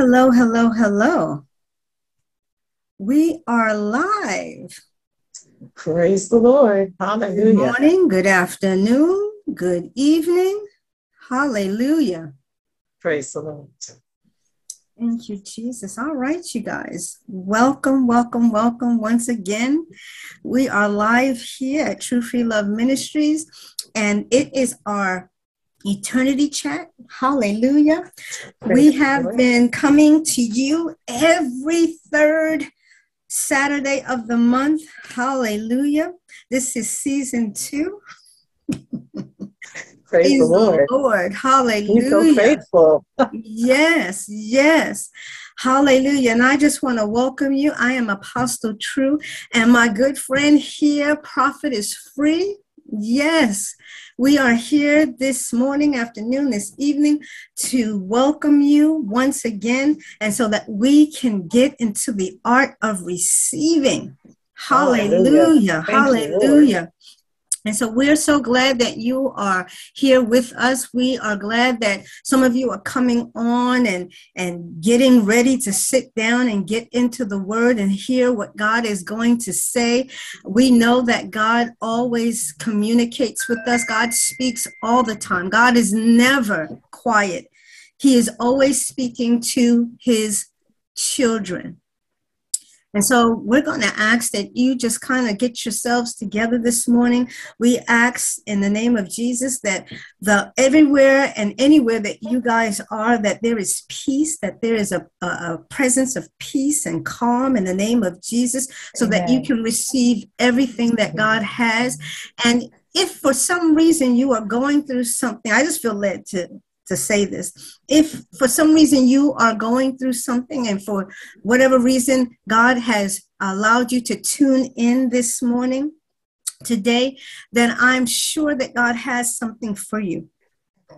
Hello, hello, hello. We are live. Praise the Lord. Hallelujah. Good morning, good afternoon, good evening. Hallelujah. Praise the Lord. Thank you, Jesus. All right, you guys. Welcome, welcome, welcome once again. We are live here at True Free Love Ministries, and it is our Eternity Chat. Hallelujah. We have been coming to you every third Saturday of the month. Hallelujah. This is season 2. Praise the Lord. Hallelujah. He's so faithful. Yes, yes. Hallelujah. And I just want to welcome you. I am Apostle True, and my good friend here, Prophetess Free. Yes, we are here this morning, afternoon, this evening to welcome you once again, and so that we can get into the art of receiving. Hallelujah. Hallelujah. Hallelujah. And so we're so glad that you are here with us. We are glad that some of you are coming on and getting ready to sit down and get into the word and hear what God is going to say. We know that God always communicates with us. God speaks all the time. God is never quiet. He is always speaking to his children. And so we're going to ask that you just kind of get yourselves together this morning. We ask in the name of Jesus that everywhere and anywhere that you guys are, that there is peace, that there is a presence of peace and calm in the name of Jesus, so Amen. That you can receive everything that God has. And if for some reason you are going through something, I just feel led to say this. If for some reason you are going through something and for whatever reason God has allowed you to tune in this morning, today, then I'm sure that God has something for you.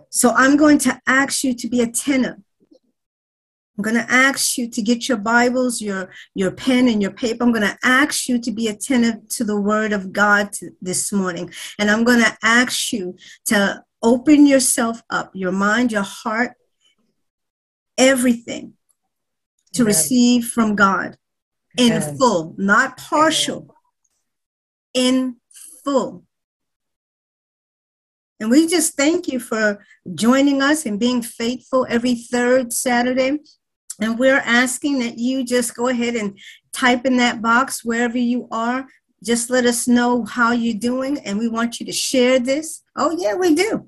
So I'm going to ask you to be attentive. I'm going to ask you to get your Bibles, your pen and your paper. I'm going to ask you to be attentive to the word of God this morning. And I'm going to ask you to open yourself up, your mind, your heart, everything to receive from God in full, not partial, in full. And we just thank you for joining us and being faithful every third Saturday. And we're asking that you just go ahead and type in that box wherever you are. Just let us know how you're doing, and we want you to share this. Oh, yeah, we do.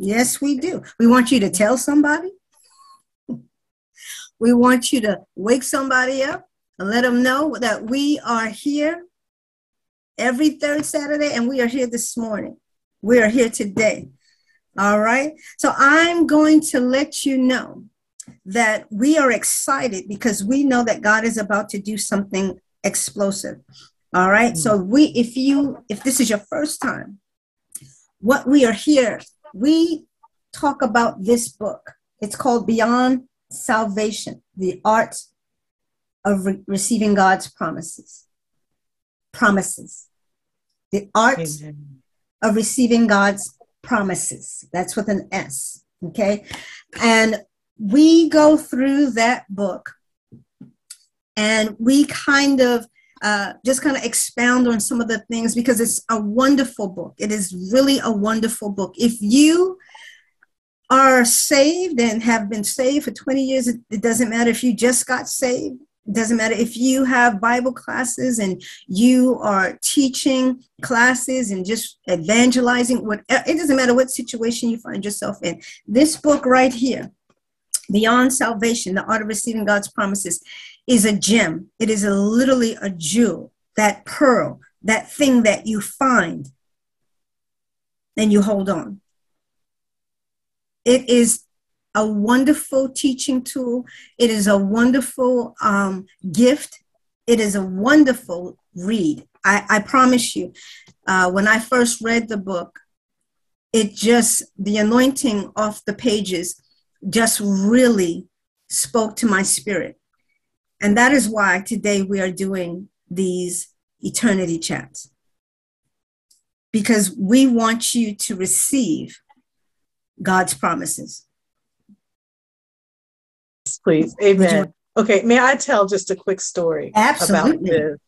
Yes, we do. We want you to tell somebody. We want you to wake somebody up and let them know that we are here every third Saturday, and we are here this morning. We are here today. All right? So I'm going to let you know that we are excited because we know that God is about to do something explosive. All right? So if this is your first time, what we are here, we talk about this book. It's called Beyond Salvation: The Art of Receiving God's Promises. The Art of Receiving God's Promises. That's with an S, okay? And we go through that book, and we kind of just kind of expound on some of the things, because it's a wonderful book. It is really a wonderful book. If you are saved and have been saved for 20 years, it doesn't matter if you just got saved. It doesn't matter if you have Bible classes and you are teaching classes and just evangelizing. It doesn't matter what situation you find yourself in. This book right here, Beyond Salvation: The Art of Receiving God's Promises, is a gem. It is literally a jewel, that pearl, that thing that you find and you hold on. It is a wonderful teaching tool. It is a wonderful gift. It is a wonderful read. I promise you, when I first read the book, the anointing off the pages just really spoke to my spirit. And that is why today we are doing these eternity chats, because we want you to receive God's promises. Yes, please. Amen. Okay, may I tell just a quick story about this?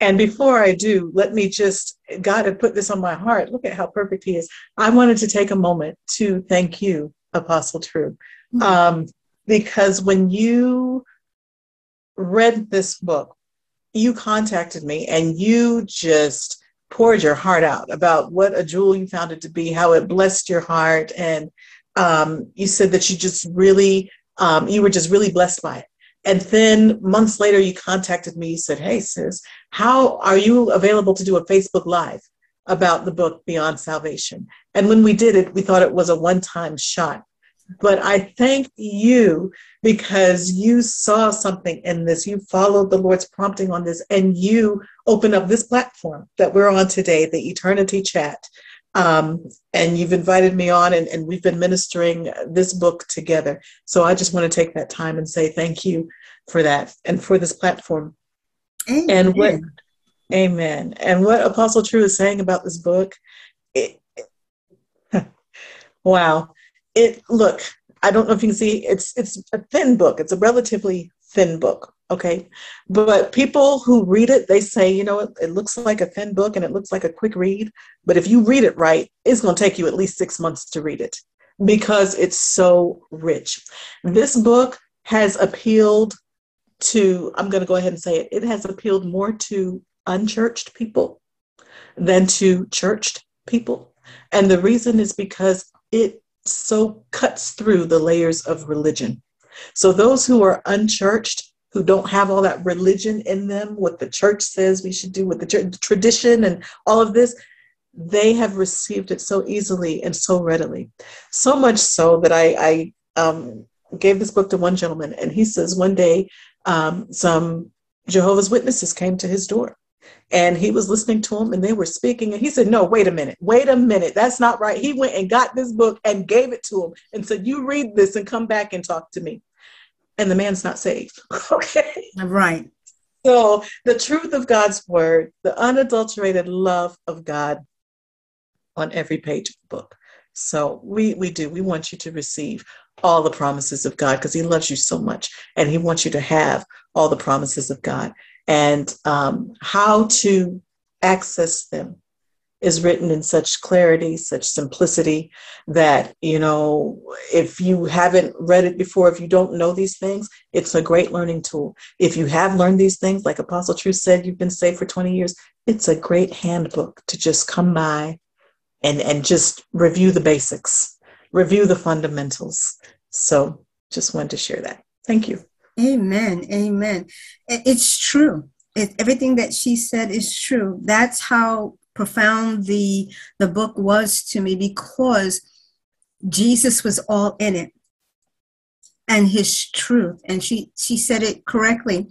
And before I do, let me just, God had put this on my heart. Look at how perfect he is. I wanted to take a moment to thank you, Apostle True, because when you read this book, you contacted me and you just poured your heart out about what a jewel you found it to be, how it blessed your heart. And you said that you just really, you were just really blessed by it. And then months later, you contacted me. You said, hey, sis, how are you available to do a Facebook Live about the book Beyond Salvation? And when we did it, we thought it was a one-time shot. But I thank you because you saw something in this. You followed the Lord's prompting on this, and you opened up this platform that we're on today, the Eternity Chat. And you've invited me on, and we've been ministering this book together. So I just want to take that time and say thank you for that and for this platform. Amen. And what, amen. And what Apostle True is saying about this book, wow. Look, I don't know if you can see, it's a thin book. It's a relatively thin book, okay? But people who read it, they say, you know, it looks like a thin book and it looks like a quick read. But if you read it right, it's going to take you at least 6 months to read it because it's so rich. This book has appealed to, I'm going to go ahead and say it, it has appealed more to unchurched people than to churched people. And the reason is because it so cuts through the layers of religion. So those who are unchurched, who don't have all that religion in them, what the church says we should do, with the church tradition and all of this, they have received it so easily and so readily. So much so that I gave this book to one gentleman, and he says one day some Jehovah's Witnesses came to his door. And he was listening to them and they were speaking. And he said, no, wait a minute. That's not right. He went and got this book and gave it to him and said, you read this and come back and talk to me. And the man's not saved. Okay. Right. So the truth of God's word, the unadulterated love of God on every page of the book. So we want you to receive all the promises of God because he loves you so much. And he wants you to have all the promises of God. And how to access them is written in such clarity, such simplicity that, you know, if you haven't read it before, if you don't know these things, it's a great learning tool. If you have learned these things, like Apostle True said, you've been saved for 20 years, it's a great handbook to just come by and just review the basics, review the fundamentals. So just wanted to share that. Thank you. Amen. Amen. It's true. Everything that she said is true. That's how profound the book was to me because Jesus was all in it and his truth. And she said it correctly.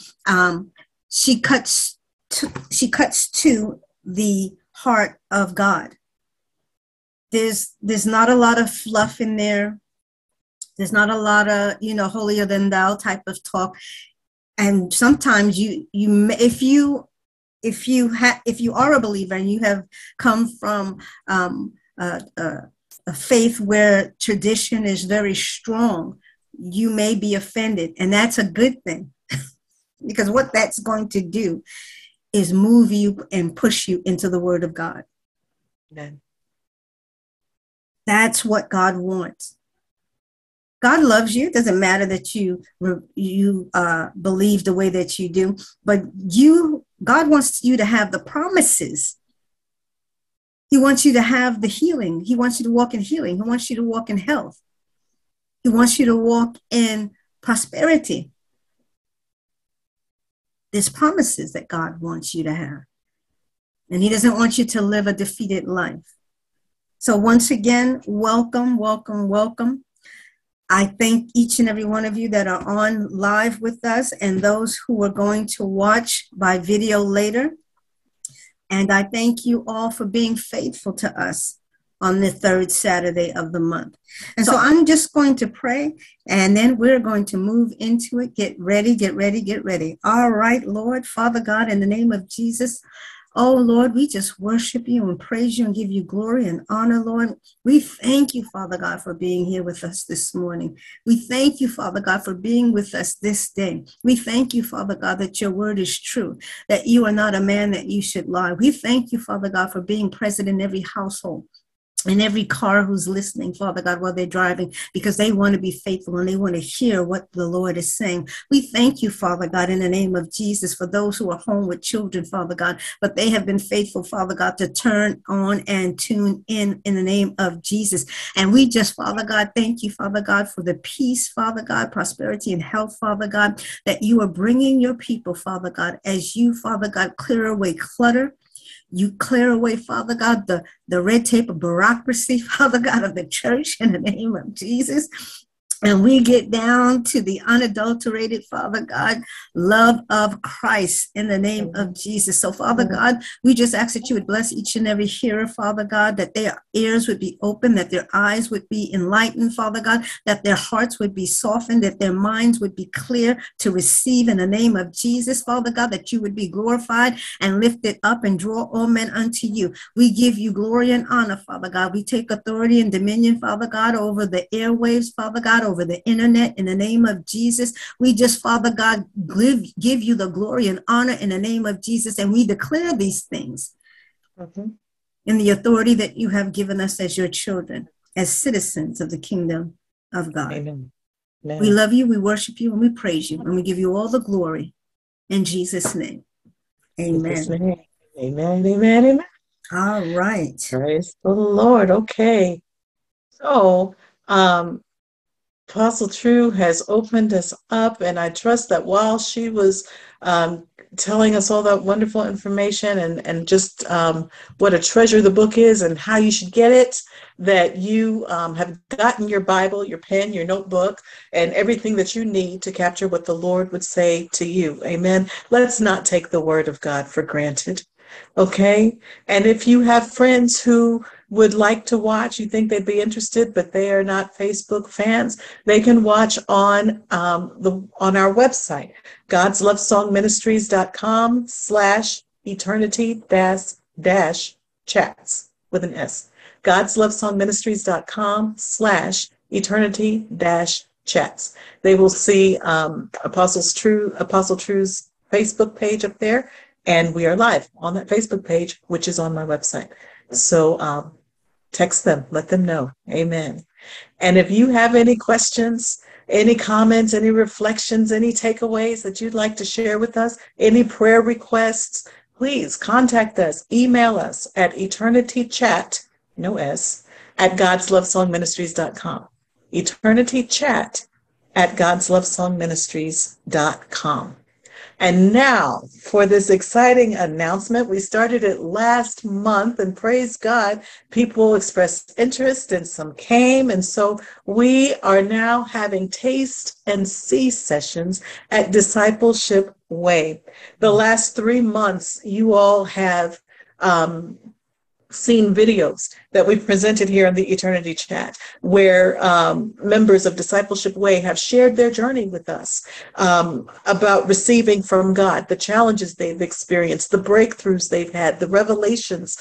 She cuts to the heart of God. There's not a lot of fluff in there. There's not a lot of, you know, holier than thou type of talk. And sometimes if you are a believer and you have come from a faith where tradition is very strong, you may be offended. And that's a good thing because what that's going to do is move you and push you into the word of God. Amen. That's what God wants. God loves you. It doesn't matter that you believe the way that you do, but God wants you to have the promises. He wants you to have the healing. He wants you to walk in healing. He wants you to walk in health. He wants you to walk in prosperity. There's promises that God wants you to have, and he doesn't want you to live a defeated life. So once again, welcome, welcome, welcome. I thank each and every one of you that are on live with us and those who are going to watch by video later. And I thank you all for being faithful to us on the third Saturday of the month. And so I'm just going to pray and then we're going to move into it. Get ready, get ready, get ready. All right, Lord, Father God, in the name of Jesus, Oh, Lord, we just worship you and praise you and give you glory and honor, Lord. We thank you, Father God, for being here with us this morning. We thank you, Father God, for being with us this day. We thank you, Father God, that your word is true, that you are not a man that you should lie. We thank you, Father God, for being present in every household. And every car who's listening, Father God, while they're driving, because they want to be faithful and they want to hear what the Lord is saying. We thank you, Father God, in the name of Jesus, for those who are home with children, Father God, but they have been faithful, Father God, to turn on and tune in the name of Jesus. And we just, Father God, thank you, Father God, for the peace, Father God, prosperity and health, Father God, that you are bringing your people, Father God, as you, Father God, clear away clutter. You clear away, Father God, the red tape of bureaucracy, Father God, of the church in the name of Jesus. And we get down to the unadulterated, Father God, love of Christ in the name of Jesus. So, Father God, we just ask that you would bless each and every hearer, Father God, that their ears would be open, that their eyes would be enlightened, Father God, that their hearts would be softened, that their minds would be clear to receive in the name of Jesus, Father God, that you would be glorified and lifted up and draw all men unto you. We give you glory and honor, Father God. We take authority and dominion, Father God, over the airwaves, Father God, over the internet in the name of Jesus. We just, Father God, give you the glory and honor in the name of Jesus. And we declare these things in the authority that you have given us as your children, as citizens of the kingdom of God. Amen. Amen. We love you, we worship you, and we praise you, and we give you all the glory in Jesus' name. Amen. Jesus' name. Amen, amen, amen. All right. Praise the Lord. Okay. So, Apostle True has opened us up, and I trust that while she was telling us all that wonderful information and just what a treasure the book is and how you should get it, that you have gotten your Bible, your pen, your notebook, and everything that you need to capture what the Lord would say to you. Amen. Let's not take the word of God for granted. Okay? And if you have friends who would like to watch, you think they'd be interested, but they are not Facebook fans, they can watch on our website, godslovesongministries.com/eternity-chats with an S. godslovesongministries.com/eternity-chats. They will see Apostle True's Facebook page up there, and we are live on that Facebook page, which is on my website. So text them, let them know. Amen. And if you have any questions, any comments, any reflections, any takeaways that you'd like to share with us, any prayer requests, please contact us. Email us at eternitychat@godslovesongministries.com. eternitychat@godslovesongministries.com. And now for this exciting announcement. We started it last month, and praise God, people expressed interest and some came. And so we are now having taste and see sessions at Discipleship Way. The last 3 months, you all have seen videos that we've presented here in the Eternity Chat, where members of Discipleship Way have shared their journey with us about receiving from God, the challenges they've experienced, the breakthroughs they've had, the revelations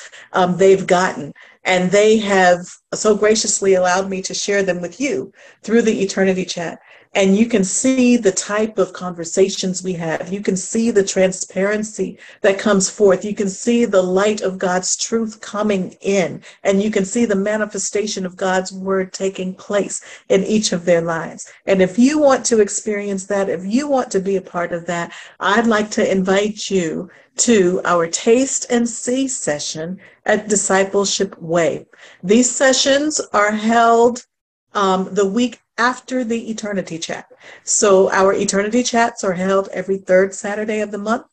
they've gotten. And they have so graciously allowed me to share them with you through the Eternity Chat. And you can see the type of conversations we have. You can see the transparency that comes forth. You can see the light of God's truth coming in. And you can see the manifestation of God's word taking place in each of their lives. And if you want to experience that, if you want to be a part of that, I'd like to invite you to our Taste and See session at Discipleship Way. These sessions are held the week after the Eternity Chat. So our Eternity Chats are held every third Saturday of the month.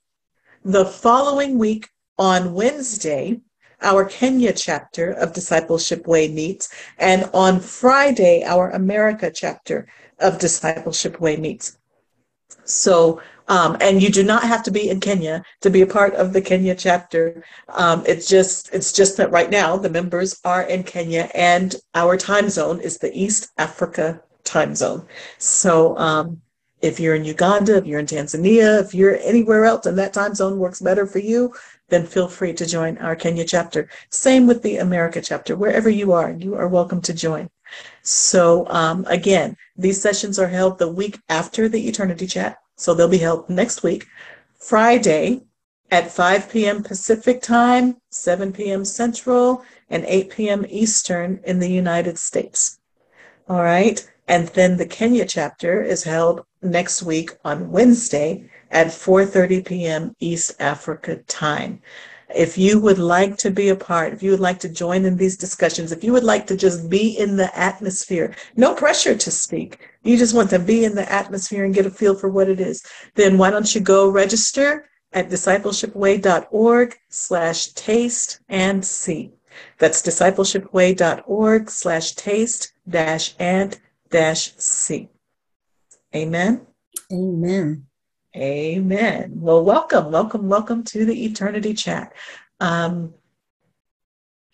The following week on Wednesday, our Kenya chapter of Discipleship Way meets, and on Friday, our America chapter of Discipleship Way meets. So, and you do not have to be in Kenya to be a part of the Kenya chapter. It's just that right now the members are in Kenya, and our time zone is the East Africa time zone. So if you're in Uganda, if you're in Tanzania, if you're anywhere else and that time zone works better for you, then feel free to join our Kenya chapter. Same with the America chapter. Wherever you are welcome to join. So again, these sessions are held the week after the Eternity Chat. So they'll be held next week, Friday at 5 p.m. Pacific time, 7 p.m. Central, and 8 p.m. Eastern in the United States. All right. And then the Kenya chapter is held next week on Wednesday at 4:30 p.m. East Africa time. If you would like to be a part, if you would like to join in these discussions, if you would like to just be in the atmosphere, no pressure to speak. You just want to be in the atmosphere and get a feel for what it is. Then why don't you go register at discipleshipway.org/tasteandsee. That's discipleshipway.org/taste-and-see. Amen. Amen. Amen. Well, welcome, welcome, welcome to the Eternity Chat.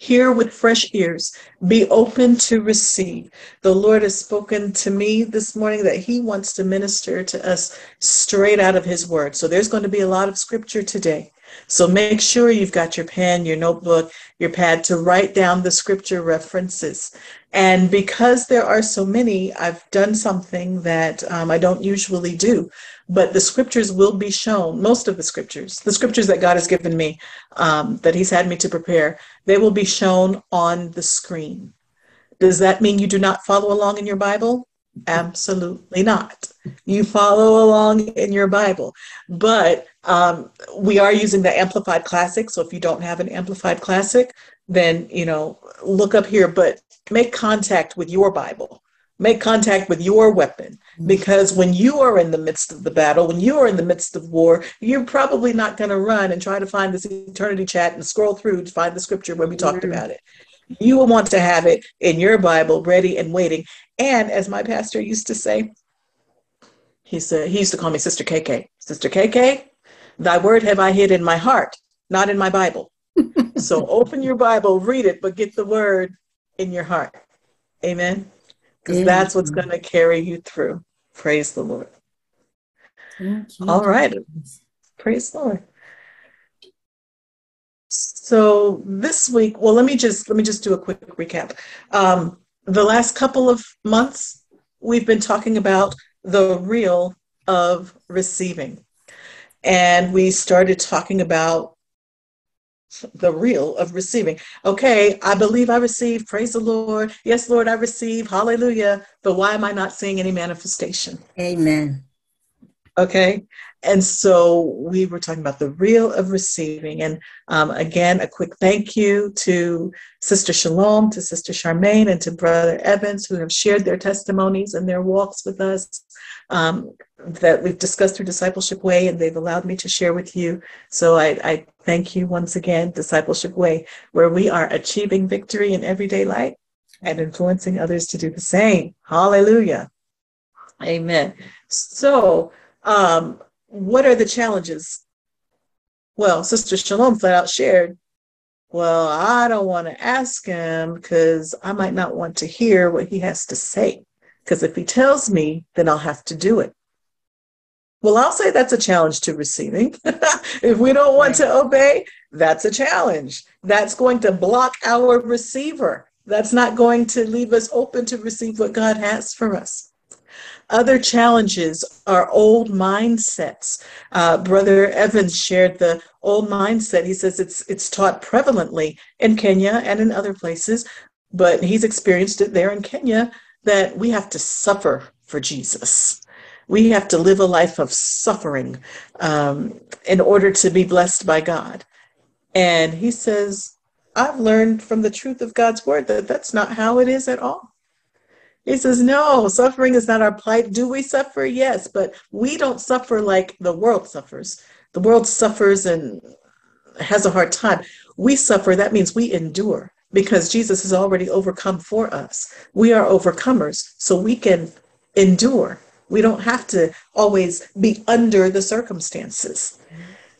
Hear with fresh ears. Be open to receive. The Lord has spoken to me this morning that he wants to minister to us straight out of his word. So there's going to be a lot of scripture today. So make sure you've got your pen, your notebook, your pad to write down the scripture references. And because there are so many, I've done something that I don't usually do, but the scriptures will be shown, most of the scriptures that God has given me, that he's had me to prepare, they will be shown on the screen. Does that mean you do not follow along in your Bible? Absolutely not. You follow along in your Bible, but we are using the Amplified Classic. So if you don't have an Amplified Classic, then, you know, look up here, but make contact with your Bible, make contact with your weapon, because when you are in the midst of the battle, when you are in the midst of war, you're probably not going to run and try to find this Eternity Chat and scroll through to find the scripture where we talked about it. You will want to have it in your Bible, ready and waiting. And as my pastor used to say, he used to call me Sister KK. Sister KK, thy word have I hid in my heart, not in my Bible. So open your Bible, read it, but get the word in your heart. Amen. Because that's what's going to carry you through. Praise the Lord. All right. Praise the Lord. So this week, well, let me just do a quick recap. The last couple of months, we've been talking about the real of receiving. And we started talking about the real of receiving. Okay, I believe I receive. Praise the Lord. Yes, Lord, I receive. Hallelujah. But why am I not seeing any manifestation? Amen. Okay. And so we were talking about the real of receiving. And again, a quick thank you to Sister Shalom, to Sister Charmaine, and to Brother Evans, who have shared their testimonies and their walks with us that we've discussed through Discipleship Way, and they've allowed me to share with you. So I thank you once again, Discipleship Way, where we are achieving victory in everyday life and influencing others to do the same. Hallelujah. Amen. So, what are the challenges? Well, Sister Shalom flat out shared, well, I don't want to ask him because I might not want to hear what he has to say. Because if he tells me, then I'll have to do it. Well, I'll say that's a challenge to receiving. If we don't want to obey, that's a challenge. That's going to block our receiver. That's not going to leave us open to receive what God has for us. Other challenges are old mindsets. Brother Evans shared the old mindset. He says it's taught prevalently in Kenya and in other places, but he's experienced it there in Kenya that we have to suffer for Jesus. We have to live a life of suffering in order to be blessed by God. And he says, I've learned from the truth of God's word that that's not how it is at all. He says, no, suffering is not our plight. Do we suffer? Yes, but we don't suffer like the world suffers. The world suffers and has a hard time. We suffer. That means we endure because Jesus has already overcome for us. We are overcomers, so we can endure. We don't have to always be under the circumstances.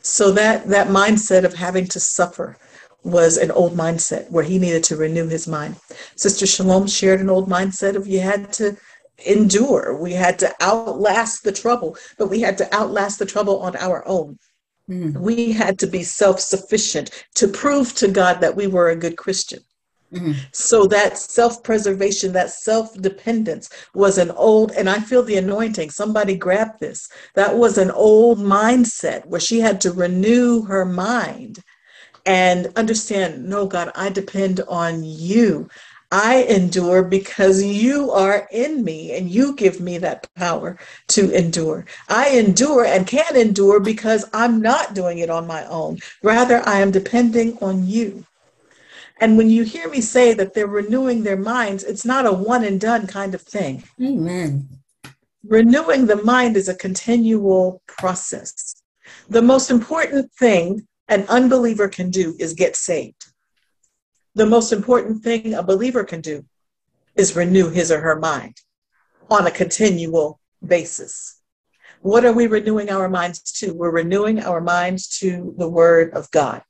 So that mindset of having to suffer was an old mindset where he needed to renew his mind. Sister Shalom shared an old mindset of you had to endure. We had to outlast the trouble, but we had to outlast the trouble on our own. Mm-hmm. We had to be self-sufficient to prove to God that we were a good Christian. Mm-hmm. So that self-preservation, that self-dependence was an old, and I feel the anointing, somebody grabbed this. That was an old mindset where she had to renew her mind and understand, no, God, I depend on you. I endure because you are in me and you give me that power to endure. I endure and can endure because I'm not doing it on my own. Rather, I am depending on you. And when you hear me say that they're renewing their minds, it's not a one and done kind of thing. Amen. Renewing the mind is a continual process. The most important thing an unbeliever can do is get saved. The most important thing a believer can do is renew his or her mind on a continual basis. What are we renewing our minds to? We're renewing our minds to the Word of God,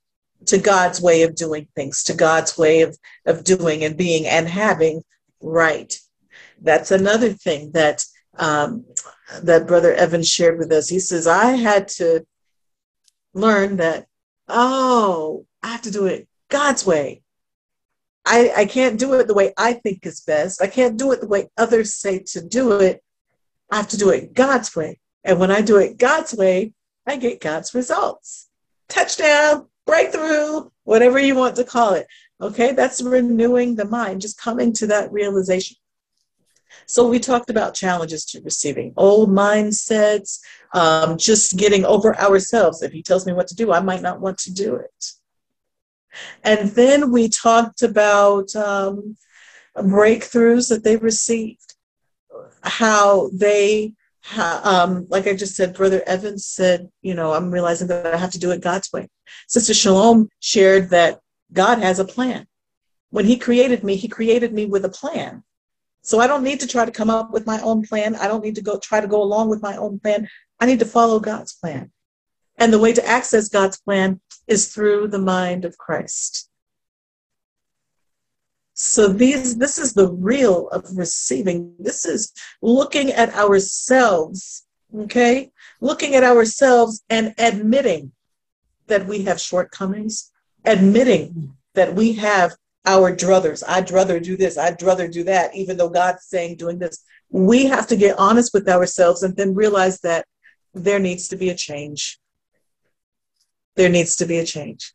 to God's way of doing things, to God's way of doing and being and having right. That's another thing that that Brother Evans shared with us. He says, I had to learn that, oh, I have to do it God's way. I can't do it the way I think is best. I can't do it the way others say to do it. I have to do it God's way. And when I do it God's way, I get God's results. Touchdown, breakthrough, whatever you want to call it. Okay, that's renewing the mind, just coming to that realization. So we talked about challenges to receiving, old mindsets, just getting over ourselves. If he tells me what to do, I might not want to do it. And then we talked about breakthroughs that they received, how they, like I just said, Brother Evans said, you know, I'm realizing that I have to do it God's way. Sister Shalom shared that God has a plan. When he created me with a plan. So I don't need to try to come up with my own plan. I don't need to try to go along with my own plan. I need to follow God's plan. And the way to access God's plan is through the mind of Christ. So this is the real of receiving. This is looking at ourselves, okay? Looking at ourselves and admitting that we have shortcomings, admitting that we have our druthers. I'd rather do this, I'd rather do that, even though God's saying doing this. We have to get honest with ourselves and then realize that there needs to be a change. There needs to be a change.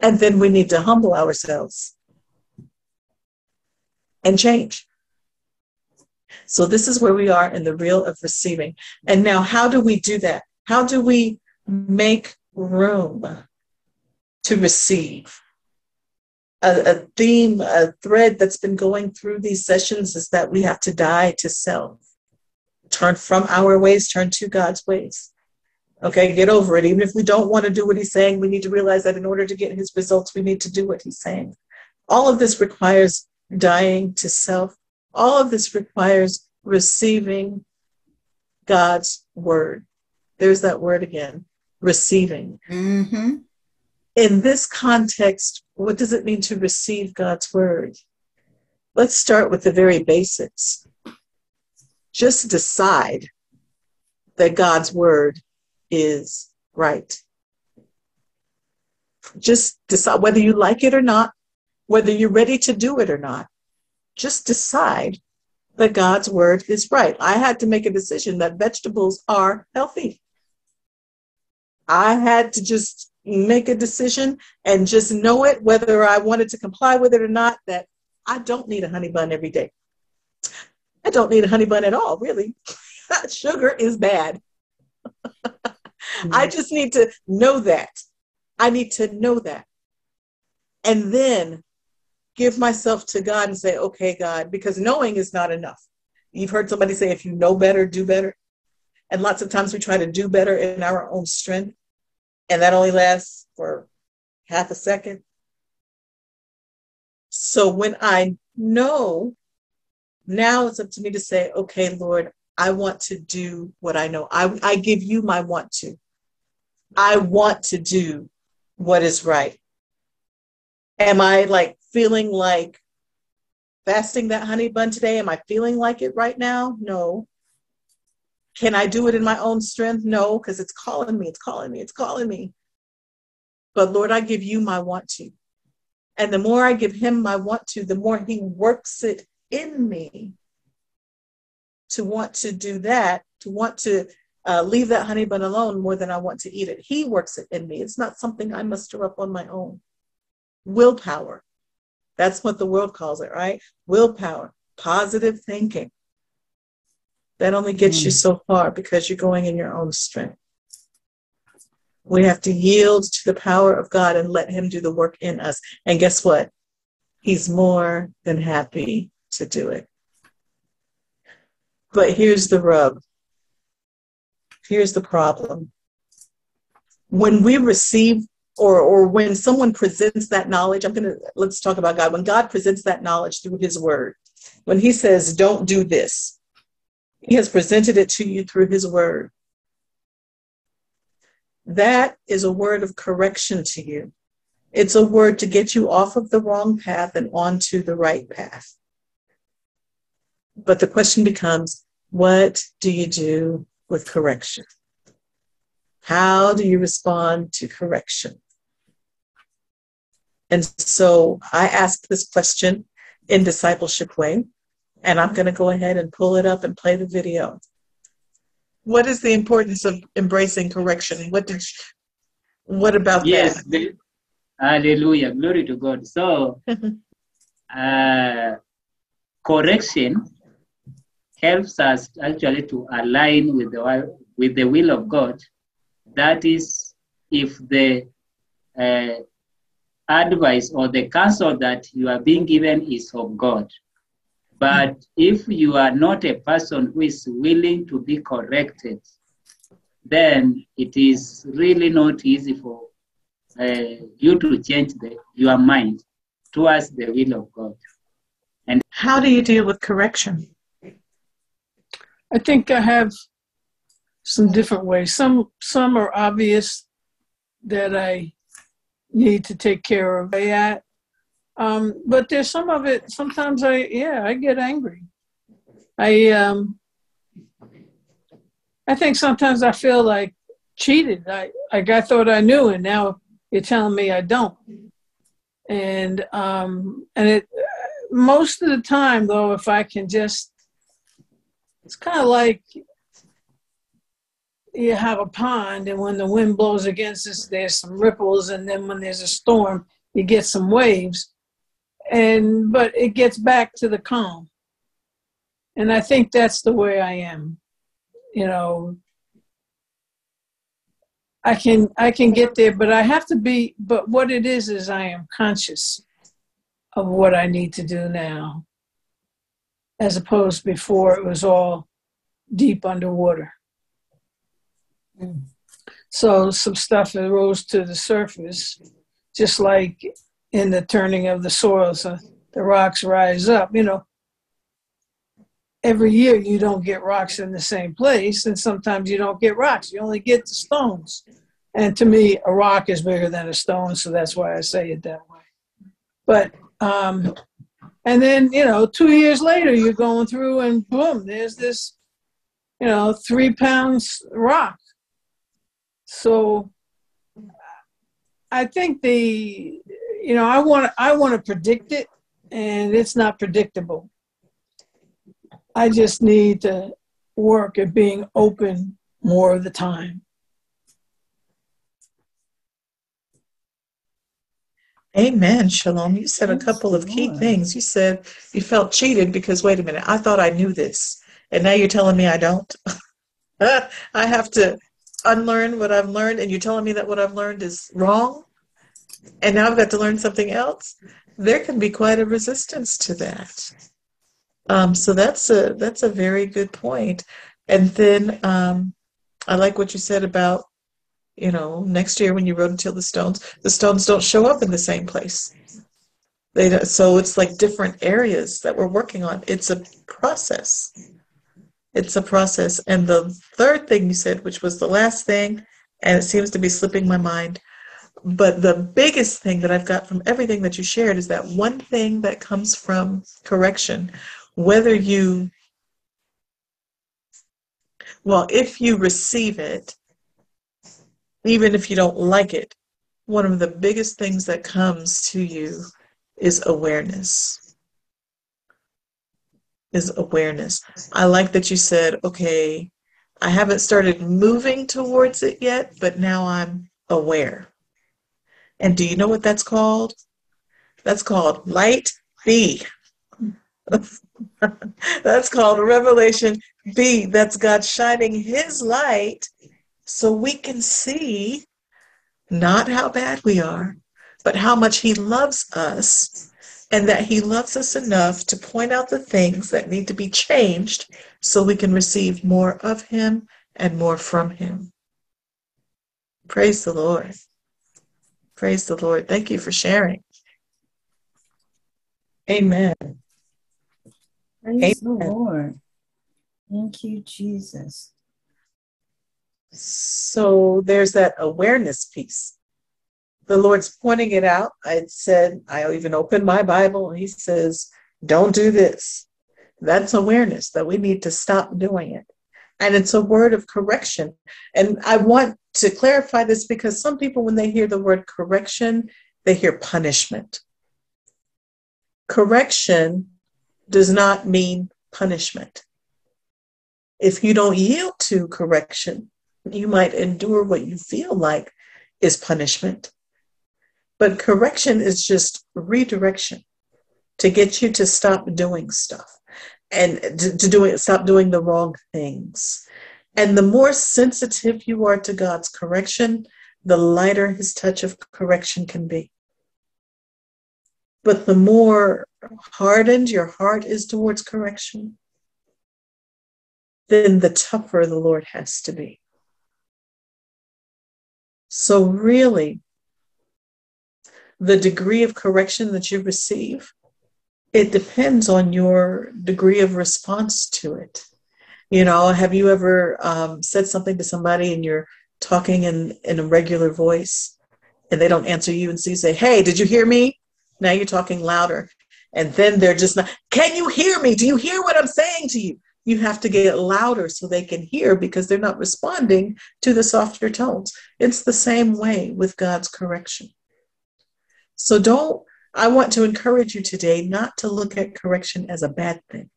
And then we need to humble ourselves and change. So this is where we are in the real of receiving. And now how do we do that? How do we make room to receive? A theme, a thread that's been going through these sessions is that we have to die to self. Turn from our ways, turn to God's ways. Okay, get over it. Even if we don't want to do what he's saying, we need to realize that in order to get his results, we need to do what he's saying. All of this requires dying to self. All of this requires receiving God's word. There's that word again, receiving. Mm-hmm. In this context, what does it mean to receive God's word? Let's start with the very basics. Just decide that God's word is right. Just decide whether you like it or not, whether you're ready to do it or not. Just decide that God's word is right. I had to make a decision that vegetables are healthy. I had to just make a decision and just know it, whether I wanted to comply with it or not, that I don't need a honey bun every day. I don't need a honey bun at all, really. Sugar is bad. I just need to know that. I need to know that. And then give myself to God and say, okay, God, because knowing is not enough. You've heard somebody say, if you know better, do better. And lots of times we try to do better in our own strength. And that only lasts for half a second. So when I know, now it's up to me to say, okay, Lord, I want to do what I know. I give you my want to. I want to do what is right. Am I like feeling like fasting that honey bun today? Am I feeling like it right now? No. Can I do it in my own strength? No, because it's calling me, it's calling me, it's calling me. But Lord, I give you my want to. And the more I give him my want to, the more he works it in me to want to do that, to want to leave that honey bun alone more than I want to eat it. He works it in me. It's not something I muster up on my own. Willpower. That's what the world calls it, right? Willpower, positive thinking. That only gets you so far because you're going in your own strength. We have to yield to the power of God and let him do the work in us. And guess what? He's more than happy to do it. But here's the rub. Here's the problem. When we receive or when someone presents that knowledge, let's talk about God. When God presents that knowledge through his word, when he says, don't do this, he has presented it to you through his word. That is a word of correction to you. It's a word to get you off of the wrong path and onto the right path. But the question becomes, what do you do with correction? How do you respond to correction? And so I asked this question in Discipleship Way, and I'm going to go ahead and pull it up and play the video. What is the importance of embracing correction? What about that? Yes, hallelujah, glory to God. So, correction helps us actually to align with the will of God. That is, if the advice or the counsel that you are being given is of God. But if you are not a person who is willing to be corrected, then it is really not easy for you to change your mind towards the will of God. And how do you deal with correction? I think I have some different ways. Some are obvious that I need to take care of. But there's some of it, sometimes I get angry. I think sometimes I feel like cheated. I thought I knew, and now you're telling me I don't. And it, most of the time though, if I can just, it's kind of like you have a pond, and when the wind blows against us, there's some ripples. And then when there's a storm, you get some waves. But it gets back to the calm. And I think that's the way I am. You know, I can get there, but I have to be, but what it is I am conscious of what I need to do now, as opposed to before it was all deep underwater. So some stuff rose to the surface, just like in the turning of the soil, so the rocks rise up. You know, every year you don't get rocks in the same place, and sometimes you don't get rocks. You only get the stones. And to me, a rock is bigger than a stone, so that's why I say it that way. But, and then, you know, 2 years later, you're going through and boom, there's this, you know, 3 pounds rock. So I think I want to predict it, and it's not predictable. I just need to work at being open more of the time. Amen, Shalom. You said a couple of key things. You said you felt cheated because, wait a minute, I thought I knew this, and now you're telling me I don't. I have to unlearn what I've learned, and you're telling me that what I've learned is wrong? And now I've got to learn something else. There can be quite a resistance to that. So that's a very good point. And then I like what you said about, you know, next year when you wrote and tilled the stones don't show up in the same place. They don't, so it's like different areas that we're working on. It's a process. It's a process. And the third thing you said, which was the last thing, and it seems to be slipping my mind, but the biggest thing that I've got from everything that you shared is that one thing that comes from correction, whether you Well, if you receive it, even if you don't like it, one of the biggest things that comes to you is awareness. I like that you said, okay, I haven't started moving towards it yet, but now I'm aware. And do you know what that's called? That's called Light B. That's called Revelation B. That's God shining his light so we can see not how bad we are, but how much he loves us, and that he loves us enough to point out the things that need to be changed so we can receive more of him and more from him. Praise the Lord. Praise the Lord. Thank you for sharing. Amen. Praise Amen. The Lord. Thank you, Jesus. So there's that awareness piece. The Lord's pointing it out. I said, I even opened my Bible and he says, don't do this. That's awareness that we need to stop doing it. And it's a word of correction. And I want to clarify this because some people, when they hear the word correction, they hear punishment. Correction does not mean punishment. If you don't yield to correction, you might endure what you feel like is punishment. But correction is just redirection to get you to stop doing stuff and stop doing the wrong things. And the more sensitive you are to God's correction, the lighter his touch of correction can be. But the more hardened your heart is towards correction, then the tougher the Lord has to be. So really, the degree of correction that you receive, it depends on your degree of response to it. You know, have you ever said something to somebody and you're talking in a regular voice and they don't answer you, and so you say, hey, did you hear me? Now you're talking louder. And then they're just not, can you hear me? Do you hear what I'm saying to you? You have to get louder so they can hear because they're not responding to the softer tones. It's the same way with God's correction. So I want to encourage you today not to look at correction as a bad thing.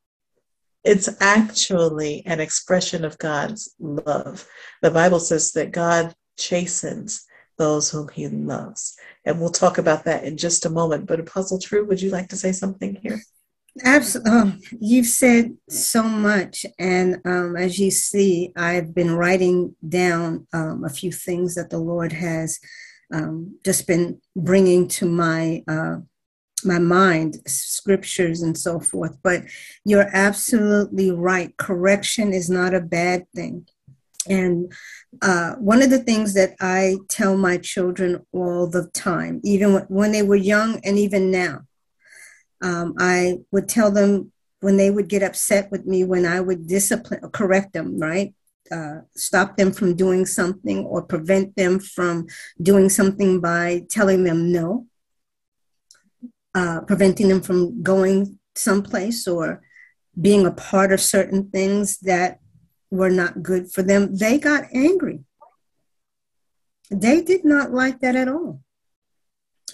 It's actually an expression of God's love. The Bible says that God chastens those whom he loves. And we'll talk about that in just a moment. But Apostle True, would you like to say something here? Absolutely. You've said so much. And as you see, I've been writing down a few things that the Lord has just been bringing to my my mind, scriptures and so forth. But you're absolutely right. Correction is not a bad thing. And one of the things that I tell my children all the time, even when they were young and even now, I would tell them when they would get upset with me, when I would discipline or correct them, right? Stop them from doing something or prevent them from doing something by telling them no, preventing them from going someplace or being a part of certain things that were not good for them. They got angry. They did not like that at all.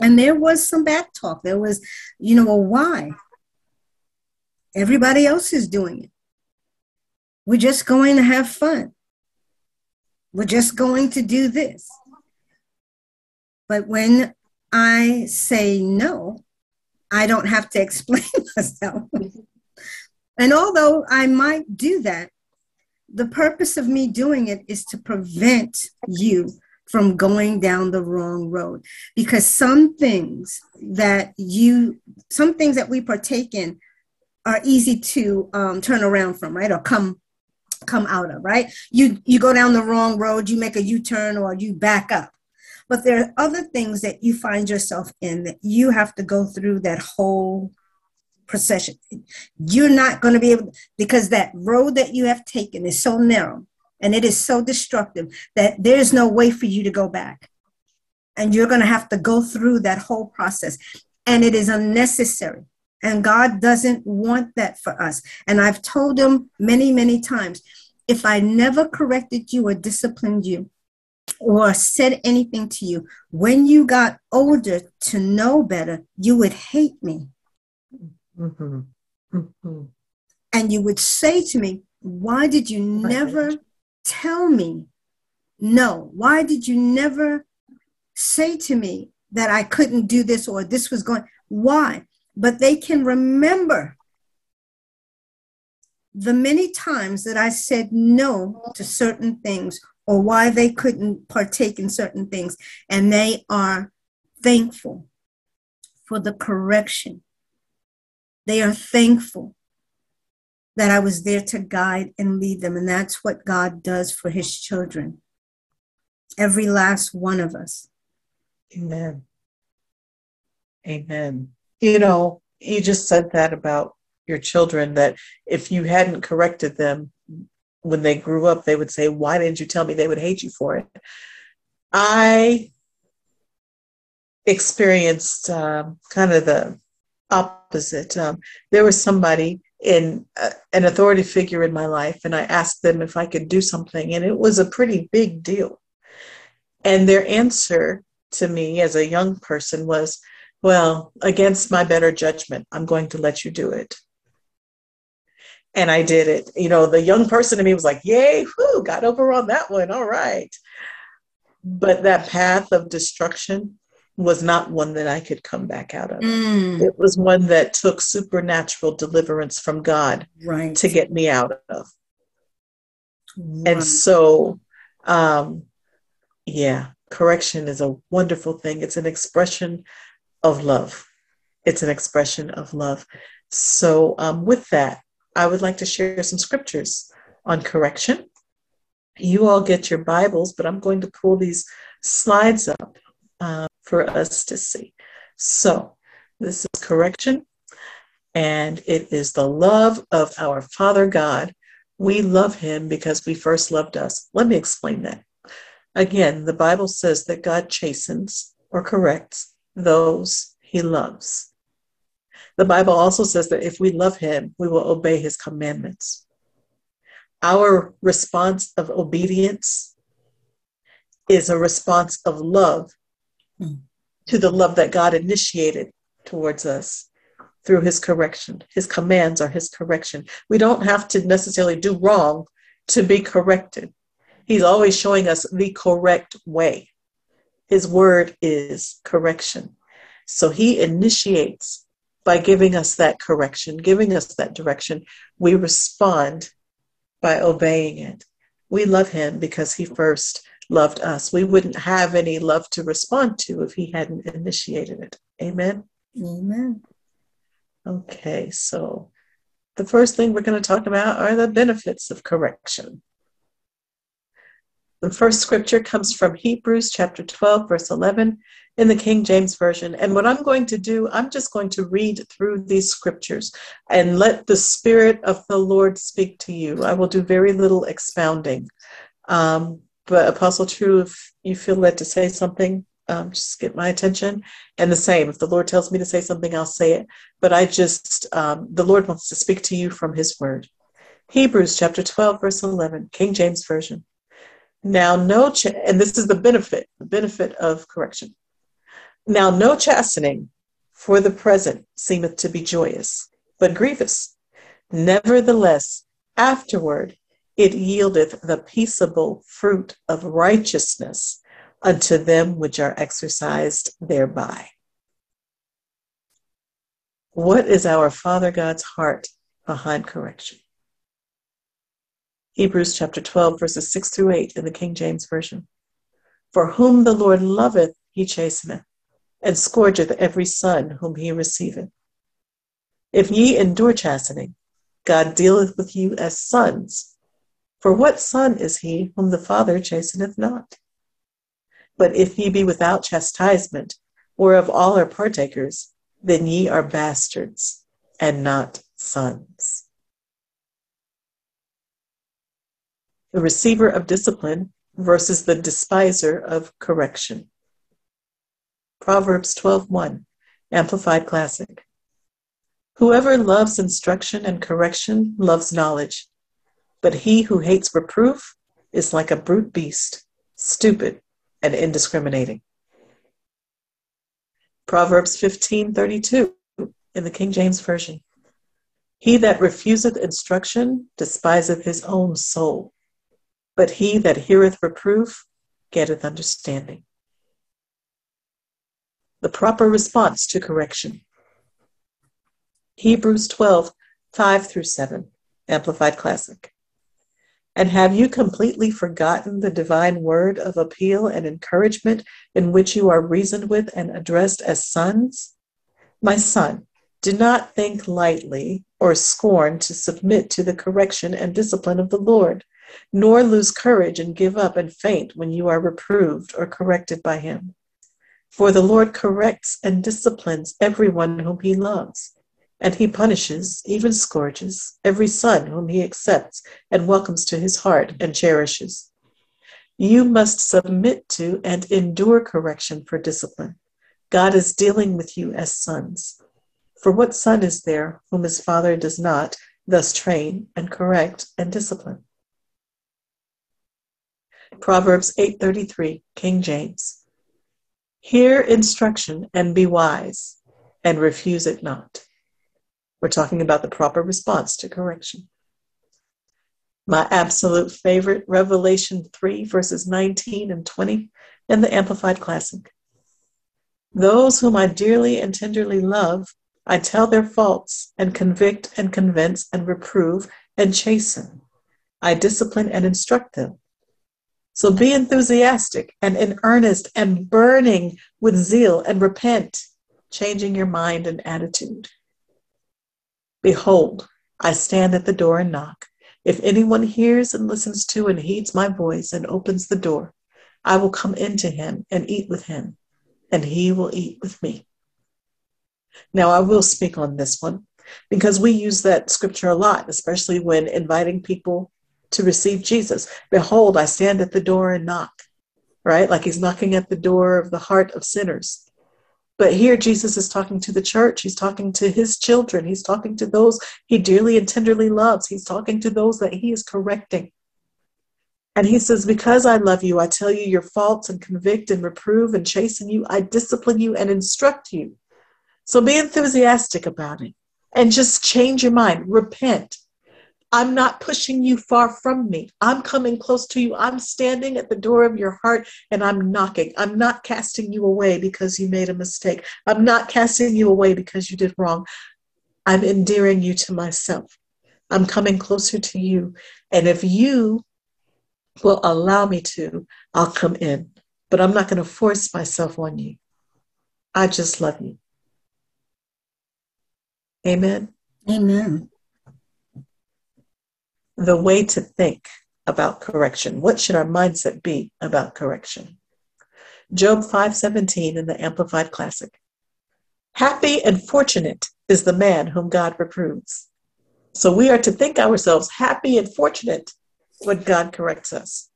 And there was some back talk. There was, you know, a why. Everybody else is doing it. We're just going to have fun. We're just going to do this. But when I say no, I don't have to explain myself. And although I might do that, the purpose of me doing it is to prevent you from going down the wrong road. Because some things that we partake in are easy to turn around from, right? Or come out of, right? You go down the wrong road, you make a U-turn or you back up. But there are other things that you find yourself in that you have to go through that whole procession. You're not going to be able, because that road that you have taken is so narrow and it is so destructive that there's no way for you to go back. And you're going to have to go through that whole process. And it is unnecessary. And God doesn't want that for us. And I've told him many, many times, if I never corrected you or disciplined you or said anything to you, when you got older to know better, you would hate me. Mm-hmm. Mm-hmm. And you would say to me, why did you never tell me no? Why did you never say to me that I couldn't do this or this was going? Why? But they can remember the many times that I said no to certain things or why they couldn't partake in certain things. And they are thankful for the correction. They are thankful that I was there to guide and lead them. And that's what God does for his children. Every last one of us. Amen. Amen. You know, you just said that about your children, that if you hadn't corrected them when they grew up, they would say, why didn't you tell me? They would hate you for it. I experienced kind of the opposite. There was somebody in an authority figure in my life, and I asked them if I could do something, and it was a pretty big deal. And their answer to me as a young person was, well, against my better judgment, I'm going to let you do it. And I did it. You know, the young person in me was like, yay, whoo, got over on that one. All right. But that path of destruction was not one that I could come back out of. Mm. It was one that took supernatural deliverance from God to get me out of. Right. And so, correction is a wonderful thing. It's an expression of love. It's an expression of love. So with that, I would like to share some scriptures on correction. You all get your Bibles, but I'm going to pull these slides up for us to see. So this is correction, and it is the love of our Father God. We love him because we first loved us. Let me explain that. Again, the Bible says that God chastens or corrects those he loves. The Bible also says that if we love him, we will obey his commandments. Our response of obedience is a response of love to the love that God initiated towards us through his correction. His commands are his correction. We don't have to necessarily do wrong to be corrected. He's always showing us the correct way. His word is correction. So he initiates by giving us that correction, giving us that direction. We respond by obeying it. We love him because he first loved us. We wouldn't have any love to respond to if he hadn't initiated it. Amen? Amen. Okay, so the first thing we're going to talk about are the benefits of correction. The first scripture comes from Hebrews chapter 12, verse 11 in the King James Version. And what I'm going to do, I'm just going to read through these scriptures and let the Spirit of the Lord speak to you. I will do very little expounding. But Apostle True, if you feel led to say something, just get my attention. And the same, if the Lord tells me to say something, I'll say it. But I just, the Lord wants to speak to you from his word. Hebrews chapter 12, verse 11, King James Version. Now, and this is the benefit of correction. Now, no chastening for the present seemeth to be joyous, but grievous. Nevertheless, afterward, it yieldeth the peaceable fruit of righteousness unto them which are exercised thereby. What is our Father God's heart behind correction? Hebrews chapter 12, verses 6-8 in the King James Version. For whom the Lord loveth, he chasteneth, and scourgeth every son whom he receiveth. If ye endure chastening, God dealeth with you as sons. For what son is he whom the Father chasteneth not? But if ye be without chastisement, whereof all are partakers, then ye are bastards and not sons. The receiver of discipline versus the despiser of correction. Proverbs 12:1, Amplified Classic. Whoever loves instruction and correction loves knowledge, But he who hates reproof is like a brute beast, stupid and indiscriminating. Proverbs 15:32 in the King James Version. He that refuseth instruction despiseth his own soul, but he that heareth reproof getteth understanding. The proper response to correction. Hebrews 12:5-7, Amplified Classic. And have you completely forgotten the divine word of appeal and encouragement in which you are reasoned with and addressed as sons? My son, do not think lightly or scorn to submit to the correction and discipline of the Lord, nor lose courage and give up and faint when you are reproved or corrected by him. For the Lord corrects and disciplines everyone whom he loves. And he punishes, even scourges, every son whom he accepts and welcomes to his heart and cherishes. You must submit to and endure correction for discipline. God is dealing with you as sons. For what son is there whom his father does not thus train and correct and discipline? Proverbs 8:33, King James. Hear instruction and be wise, and refuse it not. We're talking about the proper response to correction. My absolute favorite, Revelation 3:19-20 in the Amplified Classic. Those whom I dearly and tenderly love, I tell their faults and convict and convince and reprove and chasten. I discipline and instruct them. So be enthusiastic and in earnest and burning with zeal and repent, changing your mind and attitude. Behold, I stand at the door and knock. If anyone hears and listens to and heeds my voice and opens the door, I will come into him and eat with him, and he will eat with me. Now, I will speak on this one because we use that scripture a lot, especially when inviting people to receive Jesus. Behold, I stand at the door and knock, right? Like he's knocking at the door of the heart of sinners. But here Jesus is talking to the church. He's talking to his children. He's talking to those he dearly and tenderly loves. He's talking to those that he is correcting. And he says, because I love you, I tell you your faults and convict and reprove and chasten you. I discipline you and instruct you. So be enthusiastic about it and just change your mind. Repent. I'm not pushing you far from me. I'm coming close to you. I'm standing at the door of your heart and I'm knocking. I'm not casting you away because you made a mistake. I'm not casting you away because you did wrong. I'm endearing you to myself. I'm coming closer to you. And if you will allow me to, I'll come in. But I'm not going to force myself on you. I just love you. Amen. Amen. The way to think about correction. What should our mindset be about correction? Job 5:17 in the Amplified Classic. Happy and fortunate is the man whom God reproves. So we are to think ourselves happy and fortunate when God corrects us.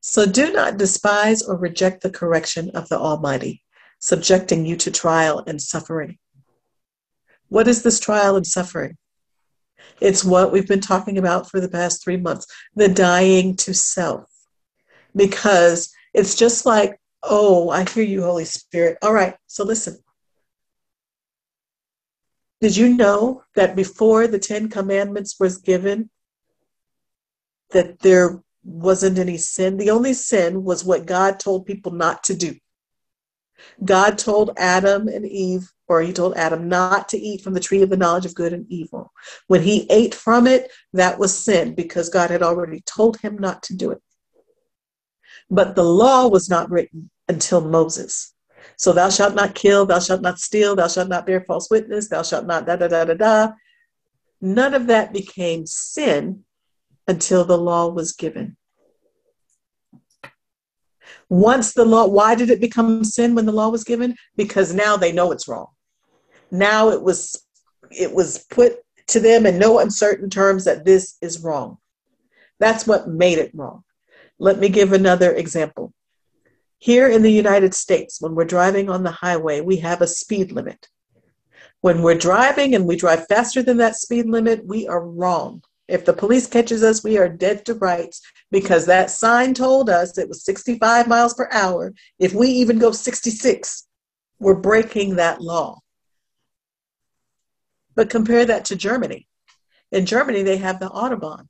So do not despise or reject the correction of the Almighty, subjecting you to trial and suffering. What is this trial and suffering? It's what we've been talking about for the past 3 months, the dying to self. Because it's just like, oh, I hear you, Holy Spirit. All right, so listen. Did you know that before the 10 Commandments was given, that there wasn't any sin? The only sin was what God told people not to do. God told Adam and Eve, or he told Adam not to eat from the tree of the knowledge of good and evil. When he ate from it, that was sin because God had already told him not to do it. But the law was not written until Moses. So thou shalt not kill, thou shalt not steal, thou shalt not bear false witness, thou shalt not da-da-da-da-da. None of that became sin until the law was given. Once the law, why did it become sin when the law was given? Because now they know it's wrong. Now it was put to them in no uncertain terms that this is wrong. That's what made it wrong. Let me give another example. Here in the United States, when we're driving on the highway, we have a speed limit. When we're driving and we drive faster than that speed limit, we are wrong. If the police catches us, we are dead to rights, because that sign told us it was 65 miles per hour. If we even go 66, we're breaking that law. But compare that to Germany. In Germany, they have the Autobahn,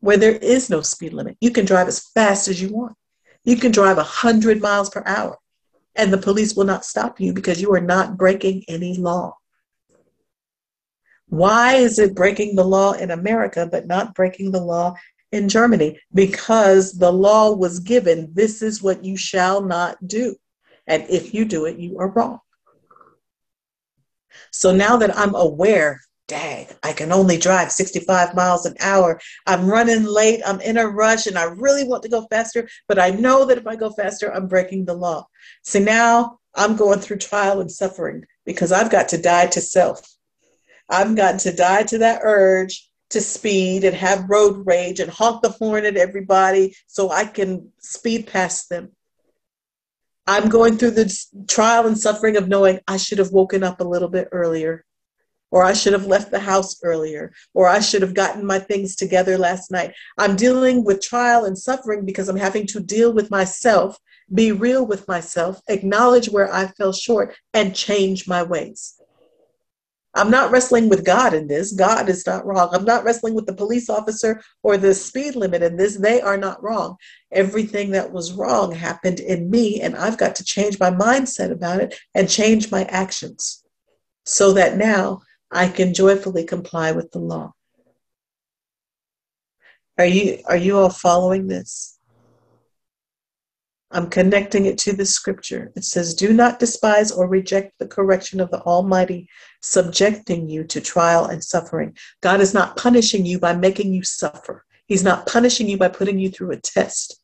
where there is no speed limit. You can drive as fast as you want. You can drive 100 miles per hour, and the police will not stop you because you are not breaking any law. Why is it breaking the law in America but not breaking the law in Germany? Because the law was given, this is what you shall not do. And if you do it, you are wrong. So now that I'm aware, dang, I can only drive 65 miles an hour. I'm running late, I'm in a rush, and I really want to go faster, but I know that if I go faster, I'm breaking the law. So now I'm going through trial and suffering because I've got to die to self. I've gotten to die to that urge to speed and have road rage and honk the horn at everybody so I can speed past them. I'm going through the trial and suffering of knowing I should have woken up a little bit earlier, or I should have left the house earlier, or I should have gotten my things together last night. I'm dealing with trial and suffering because I'm having to deal with myself, be real with myself, acknowledge where I fell short, and change my ways. I'm not wrestling with God in this. God is not wrong. I'm not wrestling with the police officer or the speed limit in this. They are not wrong. Everything that was wrong happened in me, and I've got to change my mindset about it and change my actions so that now I can joyfully comply with the law. Are you all following this? I'm connecting it to the scripture. It says, do not despise or reject the correction of the Almighty, subjecting you to trial and suffering. God is not punishing you by making you suffer. He's not punishing you by putting you through a test.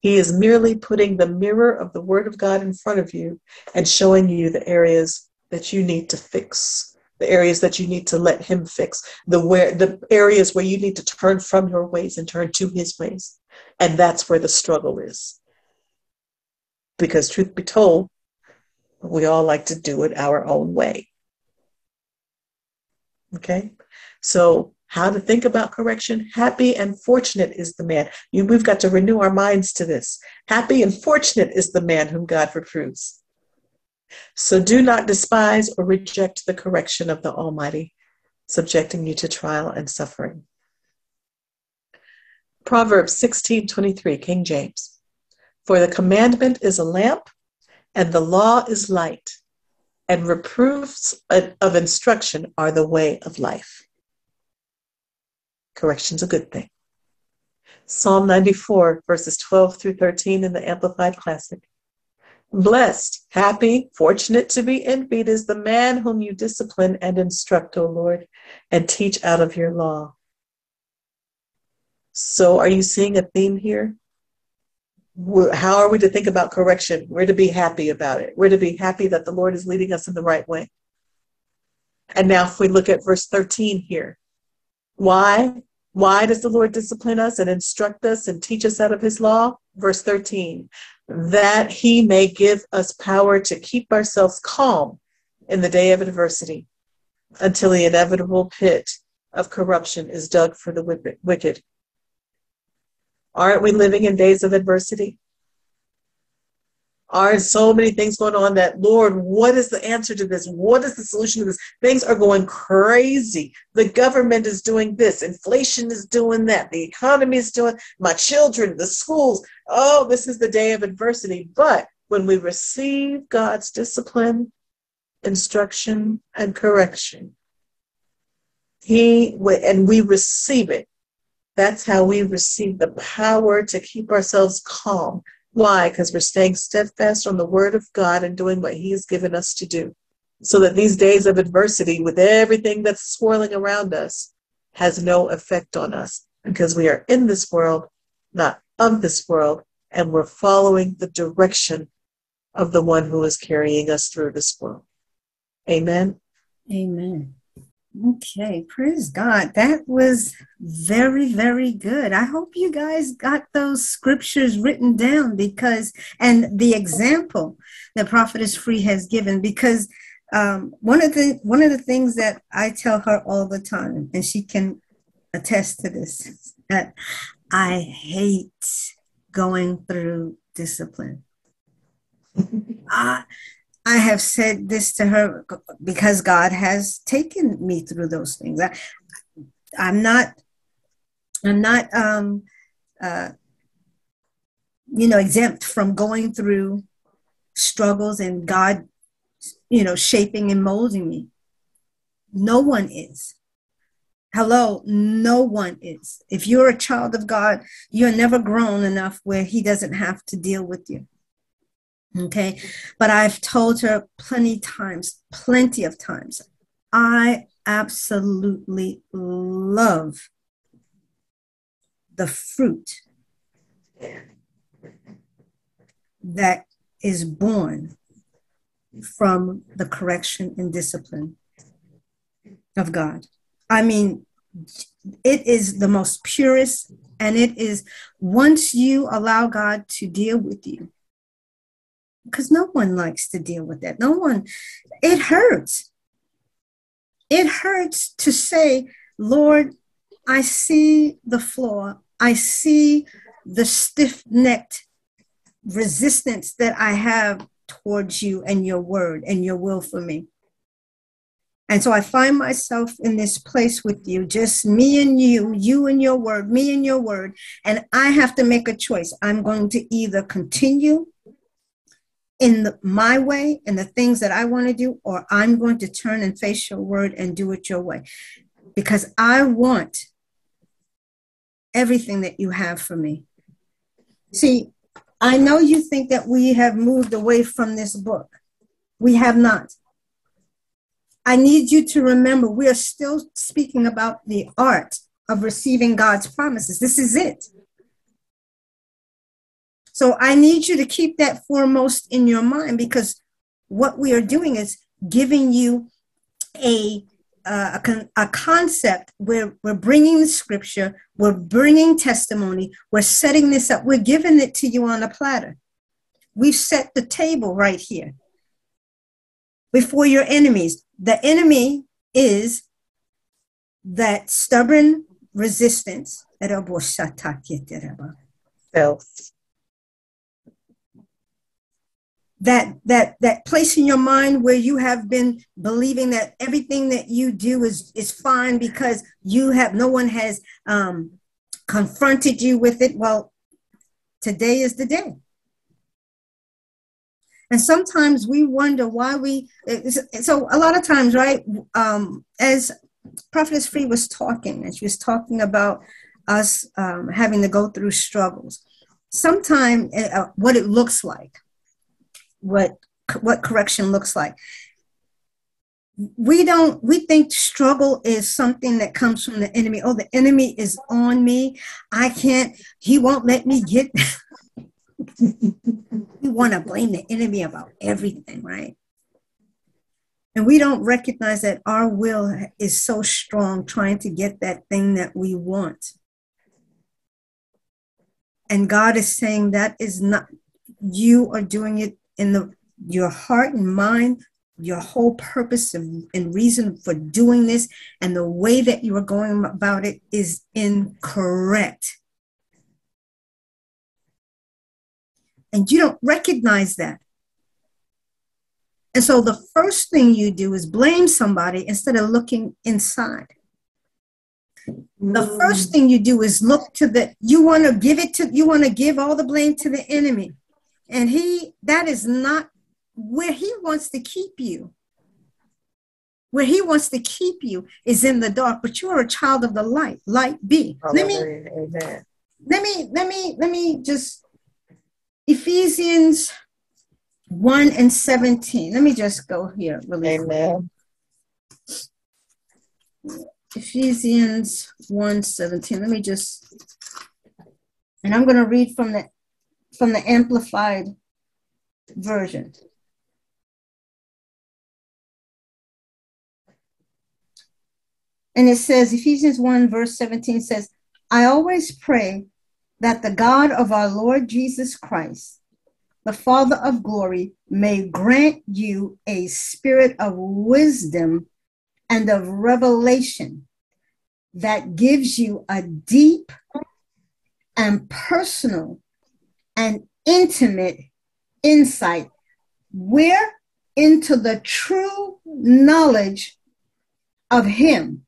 He is merely putting the mirror of the Word of God in front of you and showing you the areas that you need to fix, the areas that you need to let Him fix, the areas where you need to turn from your ways and turn to His ways. And that's where the struggle is. Because truth be told, we all like to do it our own way. Okay? So how to think about correction. Happy and fortunate is the man. We've got to renew our minds to this. Happy and fortunate is the man whom God reproves. So do not despise or reject the correction of the Almighty, subjecting you to trial and suffering. Proverbs 16:23, King James. For the commandment is a lamp, and the law is light, and reproofs of instruction are the way of life. Correction's a good thing. Psalm 94, verses 12 through 13 in the Amplified Classic. Blessed, happy, fortunate to be envied is the man whom you discipline and instruct, O Lord, and teach out of your law. So are you seeing a theme here? How are we to think about correction? We're to be happy about it. We're to be happy that the Lord is leading us in the right way. And now if we look at verse 13 here, why? Why does the Lord discipline us and instruct us and teach us out of his law? Verse 13, that he may give us power to keep ourselves calm in the day of adversity until the inevitable pit of corruption is dug for the wicked. Aren't we living in days of adversity? Aren't so many things going on that, Lord, what is the answer to this? What is the solution to this? Things are going crazy. The government is doing this. Inflation is doing that. The economy is doing, my children, the schools. Oh, this is the day of adversity. But when we receive God's discipline, instruction, and correction, and we receive it. That's how we receive the power to keep ourselves calm. Why? Because we're staying steadfast on the word of God and doing what he has given us to do. So that these days of adversity, with everything that's swirling around us, has no effect on us. Because we are in this world, not of this world, and we're following the direction of the one who is carrying us through this world. Amen? Amen. Okay, praise God. That was very, very good. I hope you guys got those scriptures written down and the example that Prophetess Free has given, because one of the things that I tell her all the time, and she can attest to this, that I hate going through discipline. I have said this to her because God has taken me through those things. I'm not exempt from going through struggles and God, shaping and molding me. No one is. Hello, no one is. If you're a child of God, you're never grown enough where he doesn't have to deal with you. Okay? But I've told her plenty of times, I absolutely love the fruit that is born from the correction and discipline of God. I mean, it is the most purest, and it is once you allow God to deal with you, because no one likes to deal with that. No one. It hurts. It hurts to say, Lord, I see the flaw. I see the stiff-necked resistance that I have towards you and your word and your will for me. And so I find myself in this place with you, just me and you, you and your word, me and your word. And I have to make a choice. I'm going to either continue in my way and the things that I want to do, or I'm going to turn and face your word and do it your way. Because I want everything that you have for me. See, I know you think that we have moved away from this book. We have not. I need you to remember we are still speaking about the art of receiving God's promises. This is it. So I need you to keep that foremost in your mind, because what we are doing is giving you a concept where we're bringing the scripture, we're bringing testimony, we're setting this up, we're giving it to you on a platter. We've set the table right here before your enemies. The enemy is that stubborn resistance. That place in your mind where you have been believing that everything that you do is fine because no one has confronted you with it. Well, today is the day. And sometimes we wonder why so a lot of times, right, as Prophetess Free was talking, and she was talking about us having to go through struggles, sometimes what it looks like, what correction looks like. We think struggle is something that comes from the enemy. Oh, the enemy is on me. He won't let me get. We want to blame the enemy about everything, right? And we don't recognize that our will is so strong trying to get that thing that we want. And God is saying that is not, you are doing it in your heart and mind, your whole purpose and reason for doing this, and the way that you are going about it is incorrect. And you don't recognize that. And so the first thing you do is blame somebody instead of looking inside. The first thing you do is look to you want to give all the blame to the enemy. And that is not where he wants to keep you. Where he wants to keep you is in the dark, but you are a child of the light. Light be. Let me just Ephesians 1:17. Let me just go here really quick. Ephesians 1:17. Let me just, and I'm going to read from the Amplified version. And it says, Ephesians 1:17 says, I always pray that the God of our Lord Jesus Christ, the Father of glory, may grant you a spirit of wisdom and of revelation that gives you a deep and personal and intimate insight. We're into the true knowledge of Him,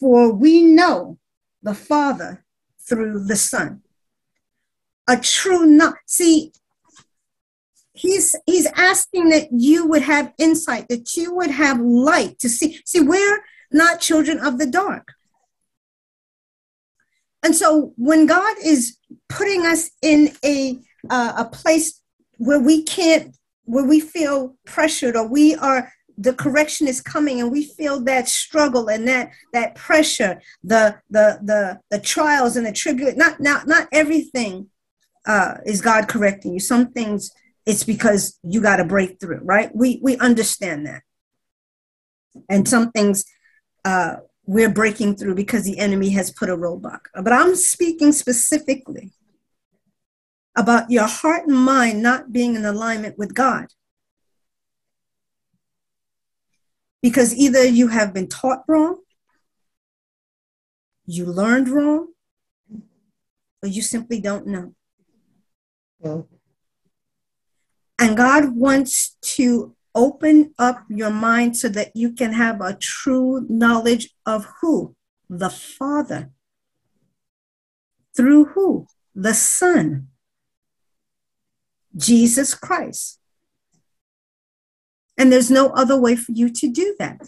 for we know the Father through the Son. A true knowledge. See, he's asking that you would have insight, that you would have light to see. See, we're not children of the dark. And so when God is putting us in a place where we can't, where we feel pressured, or we are, the correction is coming and we feel that struggle and that pressure, the trials and the tribulation, not everything is God correcting you. Some things it's because you got to break through, right? We understand that. And some things we're breaking through because the enemy has put a roadblock. But I'm speaking specifically about your heart and mind not being in alignment with God. Because either you have been taught wrong, you learned wrong, or you simply don't know. Well. And God wants to open up your mind so that you can have a true knowledge of who? The Father. Through who? The Son. Jesus Christ. And there's no other way for you to do that.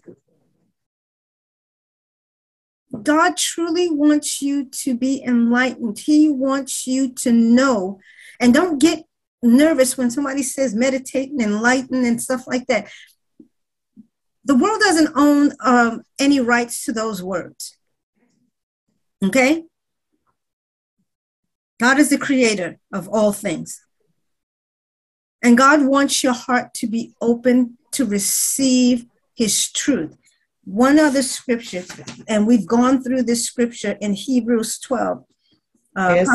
God truly wants you to be enlightened. He wants you to know. And don't get nervous when somebody says meditate and enlighten and stuff like that. The world doesn't own any rights to those words. Okay? God is the creator of all things. And God wants your heart to be open to receive His truth. One other scripture, and we've gone through this scripture in Hebrews 12. Yes,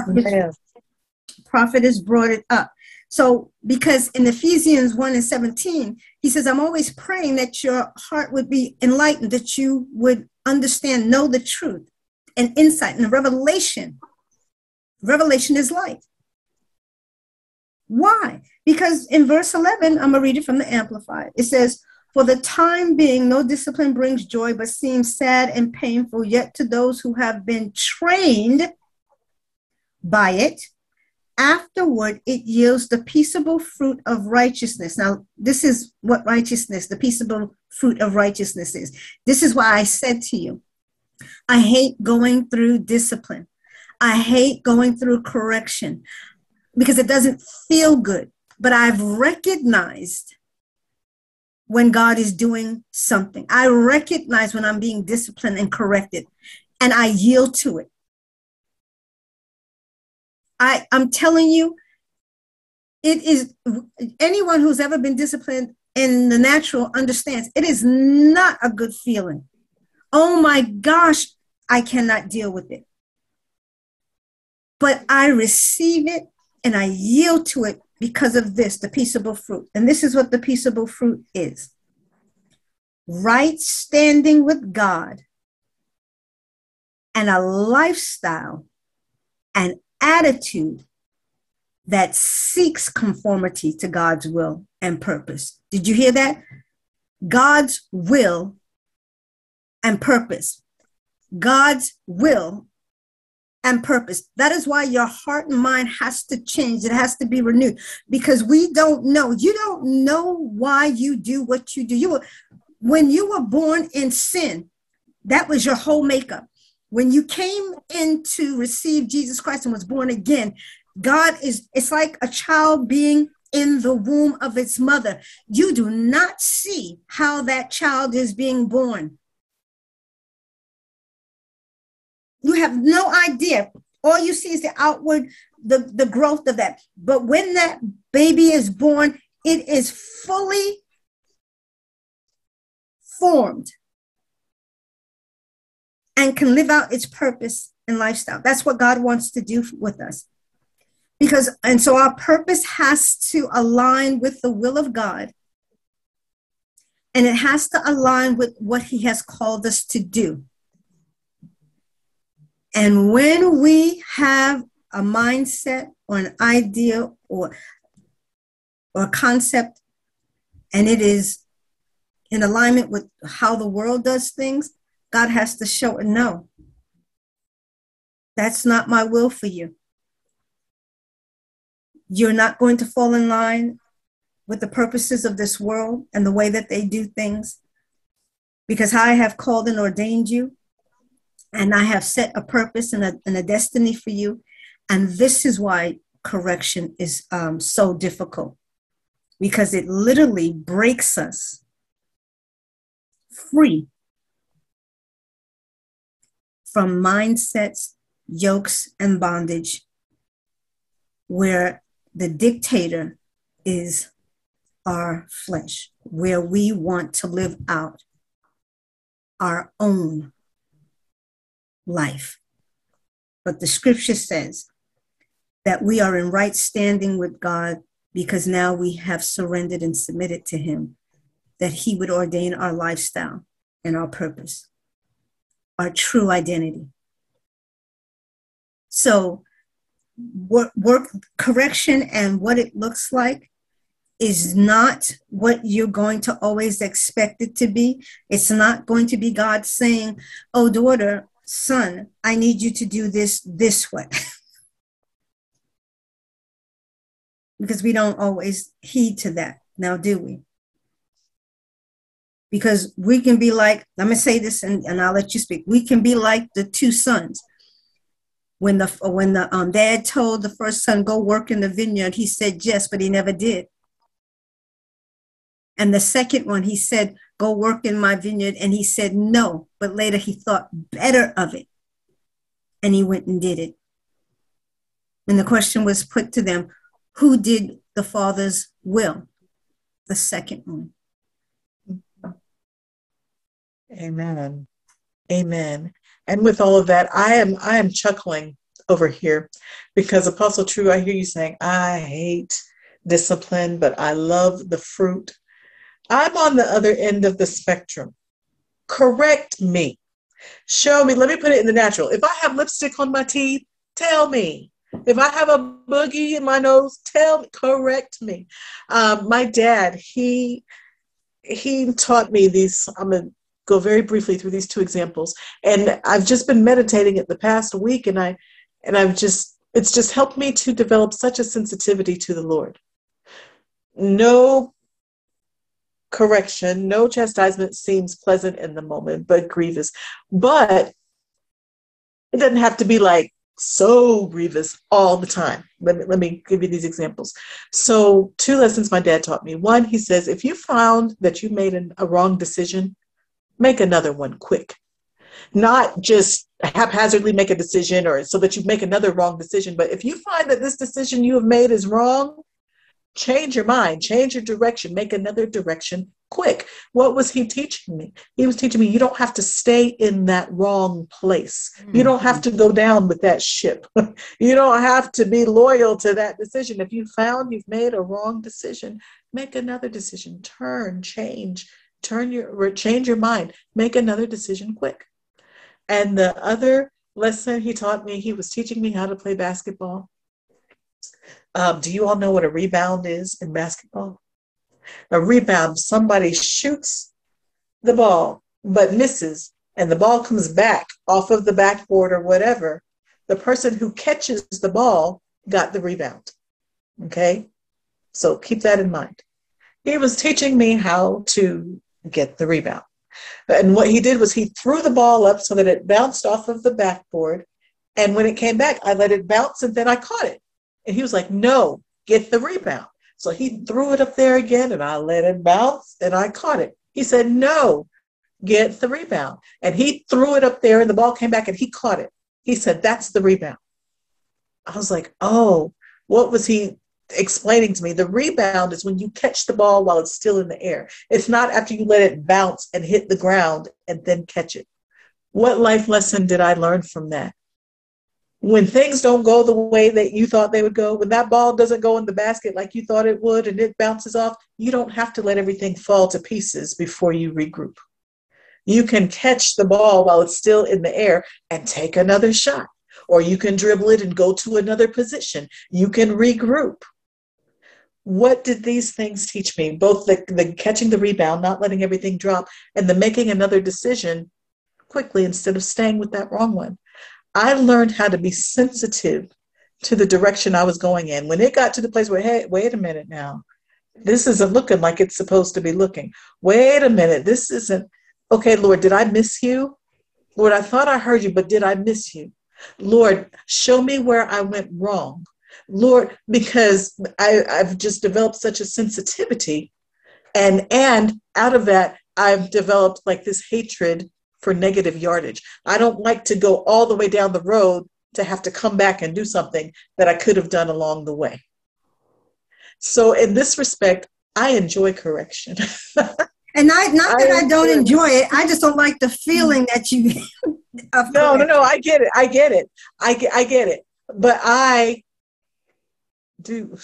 Prophet has brought it up. So, because in Ephesians 1:17, he says, I'm always praying that your heart would be enlightened, that you would understand, know the truth and insight and the revelation. Revelation is light. Why? Because in verse 11, I'm going to read it from the Amplified. It says, for the time being, no discipline brings joy, but seems sad and painful. Yet to those who have been trained by it, afterward, it yields the peaceable fruit of righteousness. Now, this is what righteousness, the peaceable fruit of righteousness is. This is why I said to you, I hate going through discipline. I hate going through correction because it doesn't feel good. But I've recognized when God is doing something. I recognize when I'm being disciplined and corrected, and I yield to it. I'm telling you, it is, anyone who's ever been disciplined in the natural understands, it is not a good feeling. Oh my gosh, I cannot deal with it. But I receive it and I yield to it because of this, the peaceable fruit. And this is what the peaceable fruit is. Right standing with God and a lifestyle and attitude that seeks conformity to God's will and purpose. Did you hear that? God's will and purpose. God's will and purpose. That is why your heart and mind has to change. It has to be renewed because we don't know. You don't know why you do what you do. When you were born in sin, that was your whole makeup. When you came in to receive Jesus Christ and was born again, God is, it's like a child being in the womb of its mother. You do not see how that child is being born. You have no idea. All you see is the outward, the growth of that. But when that baby is born, it is fully formed and can live out its purpose and lifestyle. That's what God wants to do with us. Because, and so our purpose has to align with the will of God. And it has to align with what He has called us to do. And when we have a mindset or an idea or a concept, and it is in alignment with how the world does things, God has to show it, no, that's not my will for you. You're not going to fall in line with the purposes of this world and the way that they do things, because I have called and ordained you, and I have set a purpose and a destiny for you. And this is why correction is so difficult, because it literally breaks us free from mindsets, yokes, and bondage, where the dictator is our flesh, where we want to live out our own life. But the scripture says that we are in right standing with God because now we have surrendered and submitted to him, that he would ordain our lifestyle and our purpose, our true identity. So correction and what it looks like is not what you're going to always expect it to be. It's not going to be God saying, oh, daughter, son, I need you to do this way. Because we don't always heed to that, now do we? Because we can be like, let me say this and I'll let you speak. We can be like the two sons. When the dad told the first son, go work in the vineyard, he said, yes, but he never did. And the second one, he said, go work in my vineyard. And he said, no, but later he thought better of it. And he went and did it. And the question was put to them, who did the father's will? The second one. Amen. Amen. And with all of that, I am chuckling over here because Apostle True, I hear you saying, I hate discipline, but I love the fruit. I'm on the other end of the spectrum. Correct me. Show me. Let me put it in the natural. If I have lipstick on my teeth, tell me. If I have a boogie in my nose, tell me. Correct me. My dad, he taught me these. I'm going to go very briefly through these two examples. And I've just been meditating it the past week, and it's just helped me to develop such a sensitivity to the Lord. No correction, no chastisement seems pleasant in the moment, but grievous. But it doesn't have to be like so grievous all the time. Let me give you these examples. So two lessons my dad taught me. One, he says, if you found that you made a wrong decision, make another one quick. Not just haphazardly make a decision or so that you make another wrong decision. But if you find that this decision you have made is wrong, change your mind, change your direction, make another direction quick. What was he teaching me? He was teaching me you don't have to stay in that wrong place. Mm-hmm. You don't have to go down with that ship. You don't have to be loyal to that decision. If you found you've made a wrong decision, make another decision. Change your mind, make another decision quick. And the other lesson he taught me, he was teaching me how to play basketball. Do you all know what a rebound is in basketball? A rebound, somebody shoots the ball but misses, and the ball comes back off of the backboard or whatever. The person who catches the ball got the rebound. Okay? So keep that in mind. He was teaching me how to get the rebound. And what he did was he threw the ball up so that it bounced off of the backboard. And when it came back, I let it bounce, and then I caught it. And he was like, no, get the rebound. So he threw it up there again, and I let it bounce, and I caught it. He said, no, get the rebound. And he threw it up there, and the ball came back, and he caught it. He said, that's the rebound. I was like, oh, what was he explaining to me? The rebound is when you catch the ball while it's still in the air. It's not after you let it bounce and hit the ground and then catch it. What life lesson did I learn from that? When things don't go the way that you thought they would go, when that ball doesn't go in the basket like you thought it would and it bounces off, you don't have to let everything fall to pieces before you regroup. You can catch the ball while it's still in the air and take another shot, or you can dribble it and go to another position. You can regroup. What did these things teach me? Both the catching the rebound, not letting everything drop, and the making another decision quickly instead of staying with that wrong one. I learned how to be sensitive to the direction I was going in. When it got to the place where, hey, wait a minute now, this isn't looking like it's supposed to be looking. Wait a minute, this isn't, okay, Lord, did I miss you? Lord, I thought I heard you, but did I miss you? Lord, show me where I went wrong. Lord, because I've just developed such a sensitivity. And out of that, I've developed like this hatred for negative yardage. I don't like to go all the way down the road to have to come back and do something that I could have done along the way. So in this respect, I enjoy correction. And I don't enjoy it. I just don't like the feeling that you. No, I get it. But I do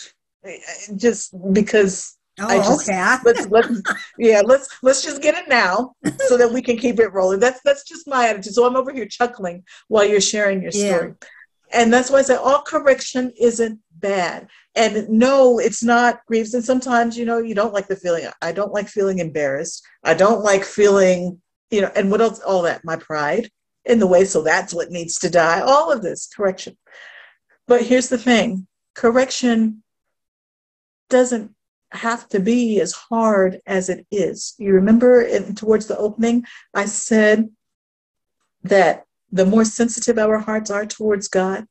just because. Oh, I just, okay. Let's just get it now so that we can keep it rolling. That's just my attitude. So I'm over here chuckling while you're sharing your story. Yeah. And that's why I say all correction isn't bad. And no, it's not grievous. And sometimes, you don't like the feeling. I don't like feeling embarrassed. I don't like feeling, and what else? All that, my pride in the way. So that's what needs to die. All of this correction. But here's the thing. Correction doesn't have to be as hard as it is. You remember towards the opening, I said that the more sensitive our hearts are towards God,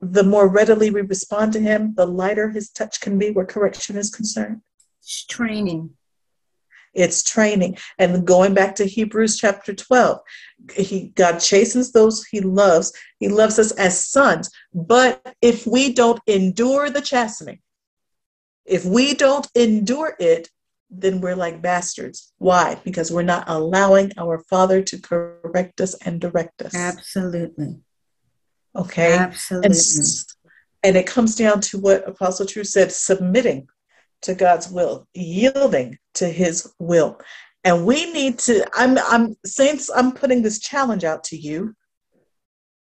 the more readily we respond to him, the lighter his touch can be where correction is concerned. It's training. It's training. And going back to Hebrews chapter 12, God chastens those he loves. He loves us as sons. But if we don't endure the chastening, if we don't endure it, then we're like bastards. Why? Because we're not allowing our Father to correct us and direct us. Absolutely. Okay? Absolutely. And it comes down to what Apostle True said, submitting to God's will, yielding to his will. And we need to, saints, I'm putting this challenge out to you.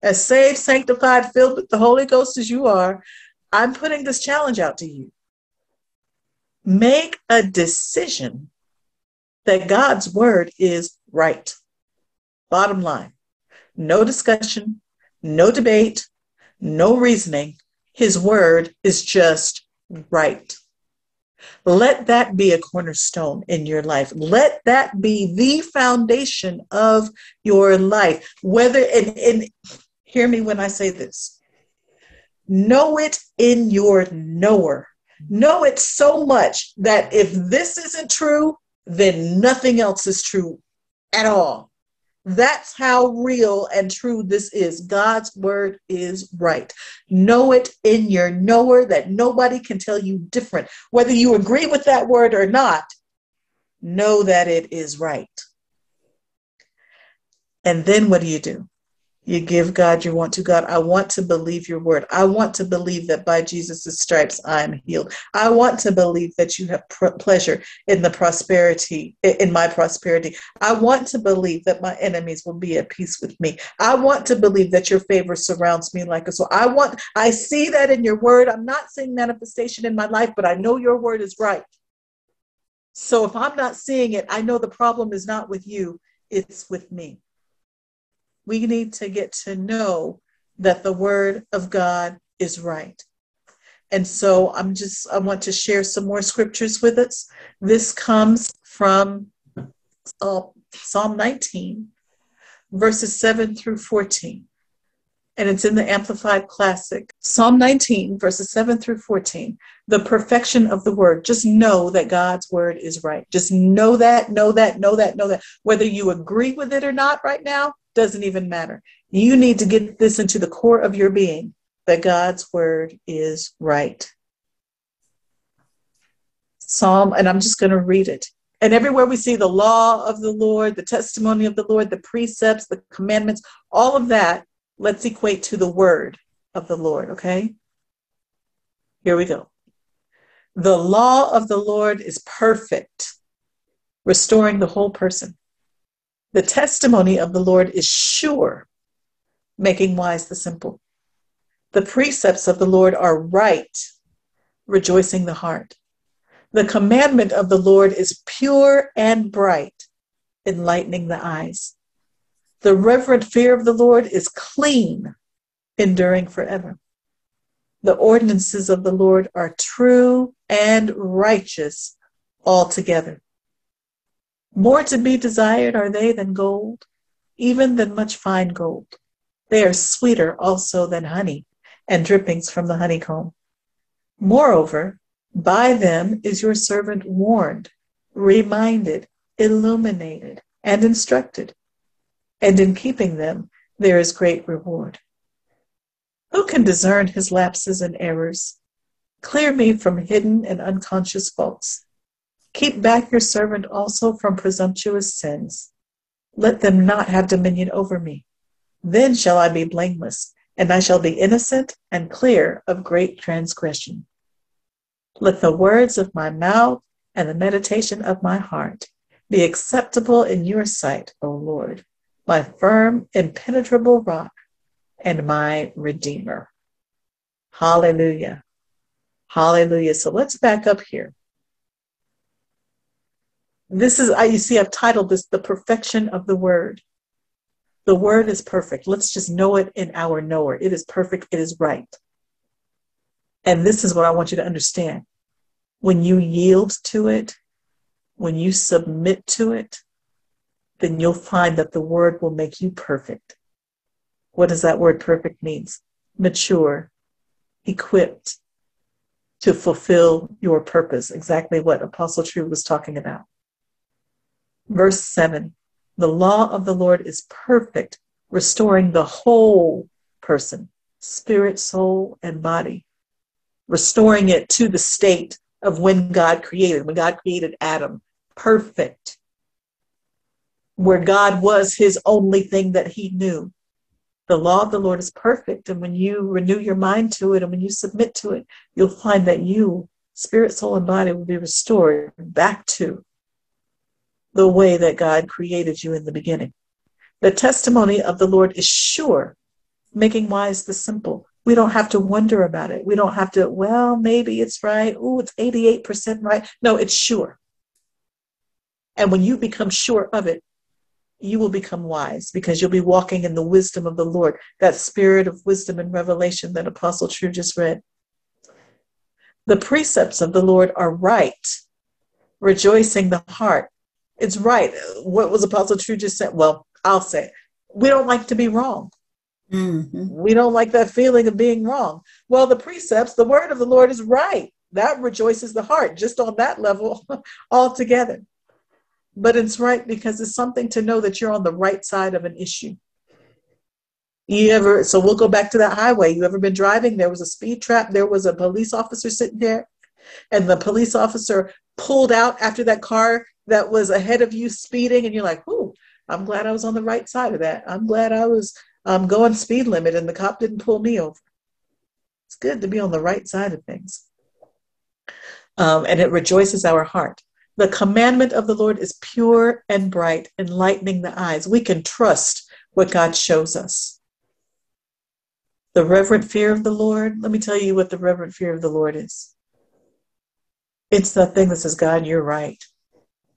As saved, sanctified, filled with the Holy Ghost as you are, I'm putting this challenge out to you. Make a decision that God's word is right. Bottom line, no discussion, no debate, no reasoning. His word is just right. Let that be a cornerstone in your life. Let that be the foundation of your life. Whether, and hear me when I say this, know it in your knower. Know it so much that if this isn't true, then nothing else is true at all. That's how real and true this is. God's word is right. Know it in your knower that nobody can tell you different. Whether you agree with that word or not, know that it is right. And then what do? You give God your want to. God, I want to believe your word. I want to believe that by Jesus' stripes I am healed. I want to believe that you have pleasure in the prosperity, in my prosperity. I want to believe that my enemies will be at peace with me. I want to believe that your favor surrounds me like a sword. I see that in your word. I'm not seeing manifestation in my life, but I know your word is right. So if I'm not seeing it, I know the problem is not with you, it's with me. We need to get to know that the word of God is right. And so I want to share some more scriptures with us. This comes from Psalm 19, verses 7 through 14. And it's in the Amplified Classic. Psalm 19, verses 7 through 14. The perfection of the word. Just know that God's word is right. Just know that. Whether you agree with it or not right now, doesn't even matter. You need to get this into the core of your being, that God's word is right. Psalm, and I'm just going to read it. And everywhere we see the law of the Lord, the testimony of the Lord, the precepts, the commandments, all of that, let's equate to the word of the Lord, okay? Here we go. The law of the Lord is perfect, restoring the whole person. The testimony of the Lord is sure, making wise the simple. The precepts of the Lord are right, rejoicing the heart. The commandment of the Lord is pure and bright, enlightening the eyes. The reverent fear of the Lord is clean, enduring forever. The ordinances of the Lord are true and righteous altogether. More to be desired are they than gold, even than much fine gold. They are sweeter also than honey and drippings from the honeycomb. Moreover, by them is your servant warned, reminded, illuminated, and instructed. And in keeping them, there is great reward. Who can discern his lapses and errors? Clear me from hidden and unconscious faults. Keep back your servant also from presumptuous sins. Let them not have dominion over me. Then shall I be blameless, and I shall be innocent and clear of great transgression. Let the words of my mouth and the meditation of my heart be acceptable in your sight, O Lord, my firm, impenetrable rock and my Redeemer. Hallelujah. Hallelujah. So let's back up here. This is, you see, I've titled this, The Perfection of the Word. The Word is perfect. Let's just know it in our knower. It is perfect. It is right. And this is what I want you to understand. When you yield to it, when you submit to it, then you'll find that the Word will make you perfect. What does that word perfect means? Mature, equipped to fulfill your purpose. Exactly what Apostle True was talking about. Verse 7, the law of the Lord is perfect, restoring the whole person, spirit, soul, and body. Restoring it to the state of when God created Adam, perfect. Where God was his only thing that he knew. The law of the Lord is perfect, and when you renew your mind to it and when you submit to it, you'll find that you, spirit, soul, and body, will be restored back to the way that God created you in the beginning. The testimony of the Lord is sure, making wise the simple. We don't have to wonder about it. We don't have to, well, maybe it's right. Oh, it's 88% right. No, it's sure. And when you become sure of it, you will become wise because you'll be walking in the wisdom of the Lord, that spirit of wisdom and revelation that Apostle True just read. The precepts of the Lord are right, rejoicing the heart. It's right. What was Apostle True just said? Well, I'll say it. We don't like to be wrong. Mm-hmm. We don't like that feeling of being wrong. Well, the precepts, the word of the Lord is right. That rejoices the heart, just on that level altogether. But it's right because it's something to know that you're on the right side of an issue. So we'll go back to that highway. You ever been driving? There was a speed trap. There was a police officer sitting there. And the police officer pulled out after that car that was ahead of you speeding. And you're like, ooh, I'm glad I was on the right side of that. I'm glad I was going speed limit and the cop didn't pull me over. It's good to be on the right side of things. And it rejoices our heart. The commandment of the Lord is pure and bright, enlightening the eyes. We can trust what God shows us. The reverent fear of the Lord, let me tell you what the reverent fear of the Lord is. It's the thing that says, God, you're right.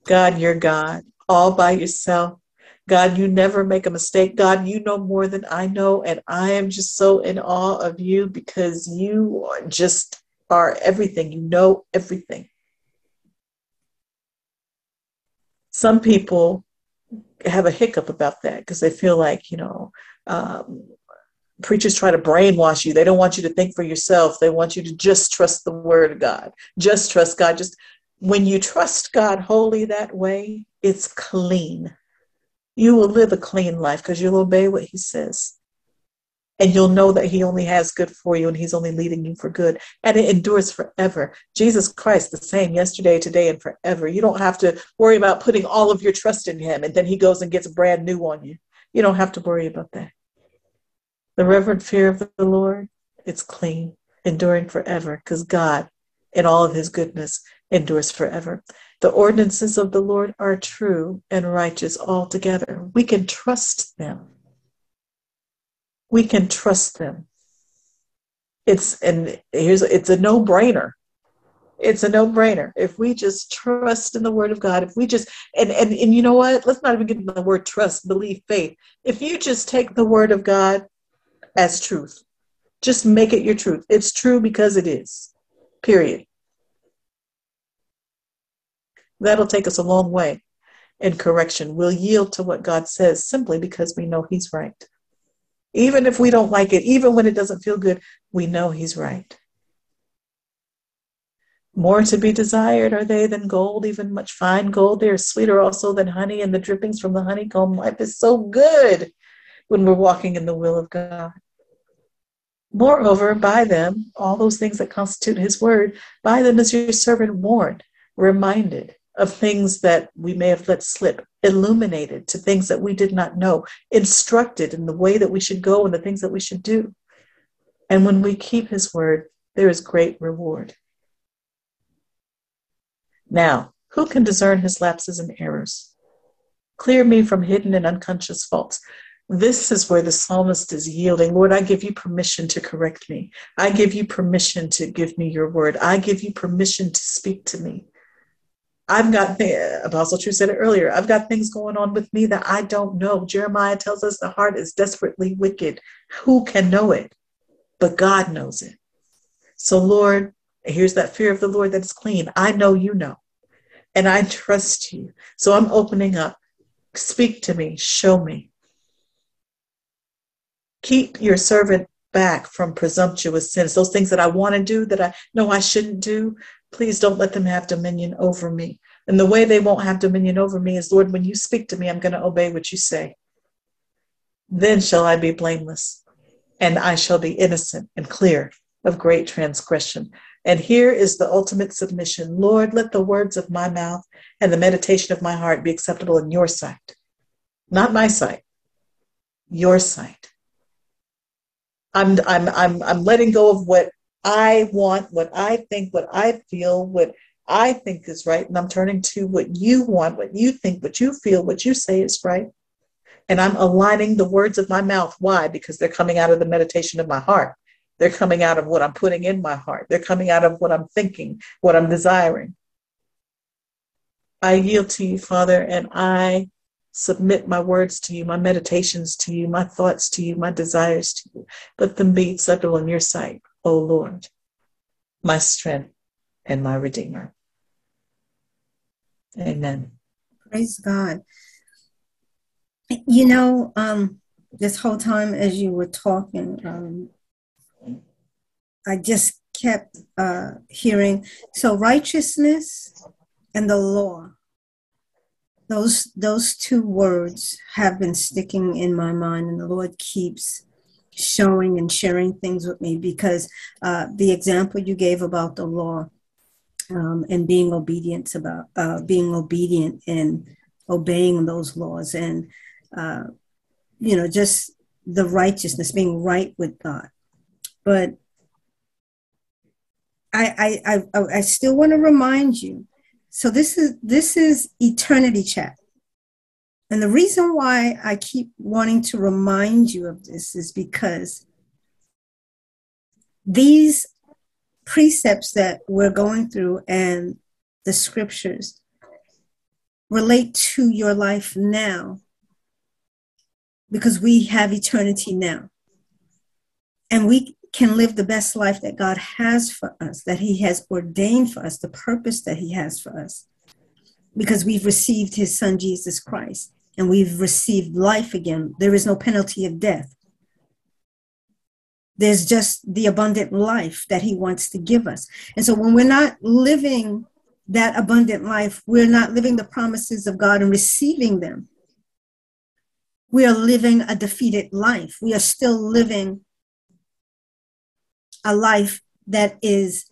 God, you're God, all by yourself. God, you never make a mistake. God, you know more than I know, and I am just so in awe of you because you just are everything. You know everything. Some people have a hiccup about that because they feel like, preachers try to brainwash you. They don't want you to think for yourself. They want you to just trust the word of God. Just trust God. Just when you trust God wholly that way, it's clean. You will live a clean life because you'll obey what he says. And you'll know that he only has good for you and he's only leading you for good. And it endures forever. Jesus Christ, the same yesterday, today, and forever. You don't have to worry about putting all of your trust in him and then he goes and gets brand new on you. You don't have to worry about that. The reverent fear of the Lord, it's clean, enduring forever because God, in all of his goodness, endures forever. The ordinances of the Lord are true and righteous altogether. We can trust them. We can trust them. It's a no-brainer. It's a no-brainer. If we just trust in the Word of God, if we just, and you know what? Let's not even get into the word trust, belief, faith. If you just take the Word of God as truth, just make it your truth. It's true because it is, period. That'll take us a long way in correction. We'll yield to what God says simply because we know He's right. Even if we don't like it, even when it doesn't feel good, we know He's right. More to be desired are they than gold, even much fine gold. They are sweeter also than honey, and the drippings from the honeycomb. Life is so good when we're walking in the will of God. Moreover, by them, all those things that constitute His word, by them is your servant warned, reminded of things that we may have let slip, illuminated to things that we did not know, instructed in the way that we should go and the things that we should do. And when we keep His word, there is great reward. Now, who can discern His lapses and errors? Clear me from hidden and unconscious faults. This is where the psalmist is yielding. Lord, I give you permission to correct me. I give you permission to give me your word. I give you permission to speak to me. I've got, Apostle True said it earlier, I've got things going on with me that I don't know. Jeremiah tells us the heart is desperately wicked. Who can know it? But God knows it. So, Lord, here's that fear of the Lord that's clean. I know you know, and I trust you. So I'm opening up. Speak to me. Show me. Keep your servant back from presumptuous sins. Those things that I want to do that I know I shouldn't do, please don't let them have dominion over me. And the way they won't have dominion over me is, Lord, when you speak to me, I'm going to obey what you say. Then shall I be blameless, and I shall be innocent and clear of great transgression. And here is the ultimate submission. Lord, let the words of my mouth and the meditation of my heart be acceptable in your sight. Not my sight, your sight. I'm letting go of what I want, what I think, what I feel, what I think is right. And I'm turning to what you want, what you think, what you feel, what you say is right. And I'm aligning the words of my mouth. Why? Because they're coming out of the meditation of my heart. They're coming out of what I'm putting in my heart. They're coming out of what I'm thinking, what I'm desiring. I yield to you, Father, and I submit my words to you, my meditations to you, my thoughts to you, my desires to you. Let them be acceptable in your sight, O Lord, my strength and my Redeemer. Amen. Praise God. You know, this whole time as you were talking, I just kept hearing, so righteousness and the law, those two words have been sticking in my mind, and the Lord keeps showing and sharing things with me, because the example you gave about the law and being obedient and obeying those laws, and just the righteousness, being right with God. But I still want to remind you. So this is Eternity Chat. And the reason why I keep wanting to remind you of this is because these precepts that we're going through and the scriptures relate to your life now, because we have eternity now. And we can live the best life that God has for us, that He has ordained for us, the purpose that He has for us, because we've received His Son, Jesus Christ, and we've received life again. There is no penalty of death. There's just the abundant life that He wants to give us. And so when we're not living that abundant life, we're not living the promises of God and receiving them. We are living a defeated life. We are still living a life that is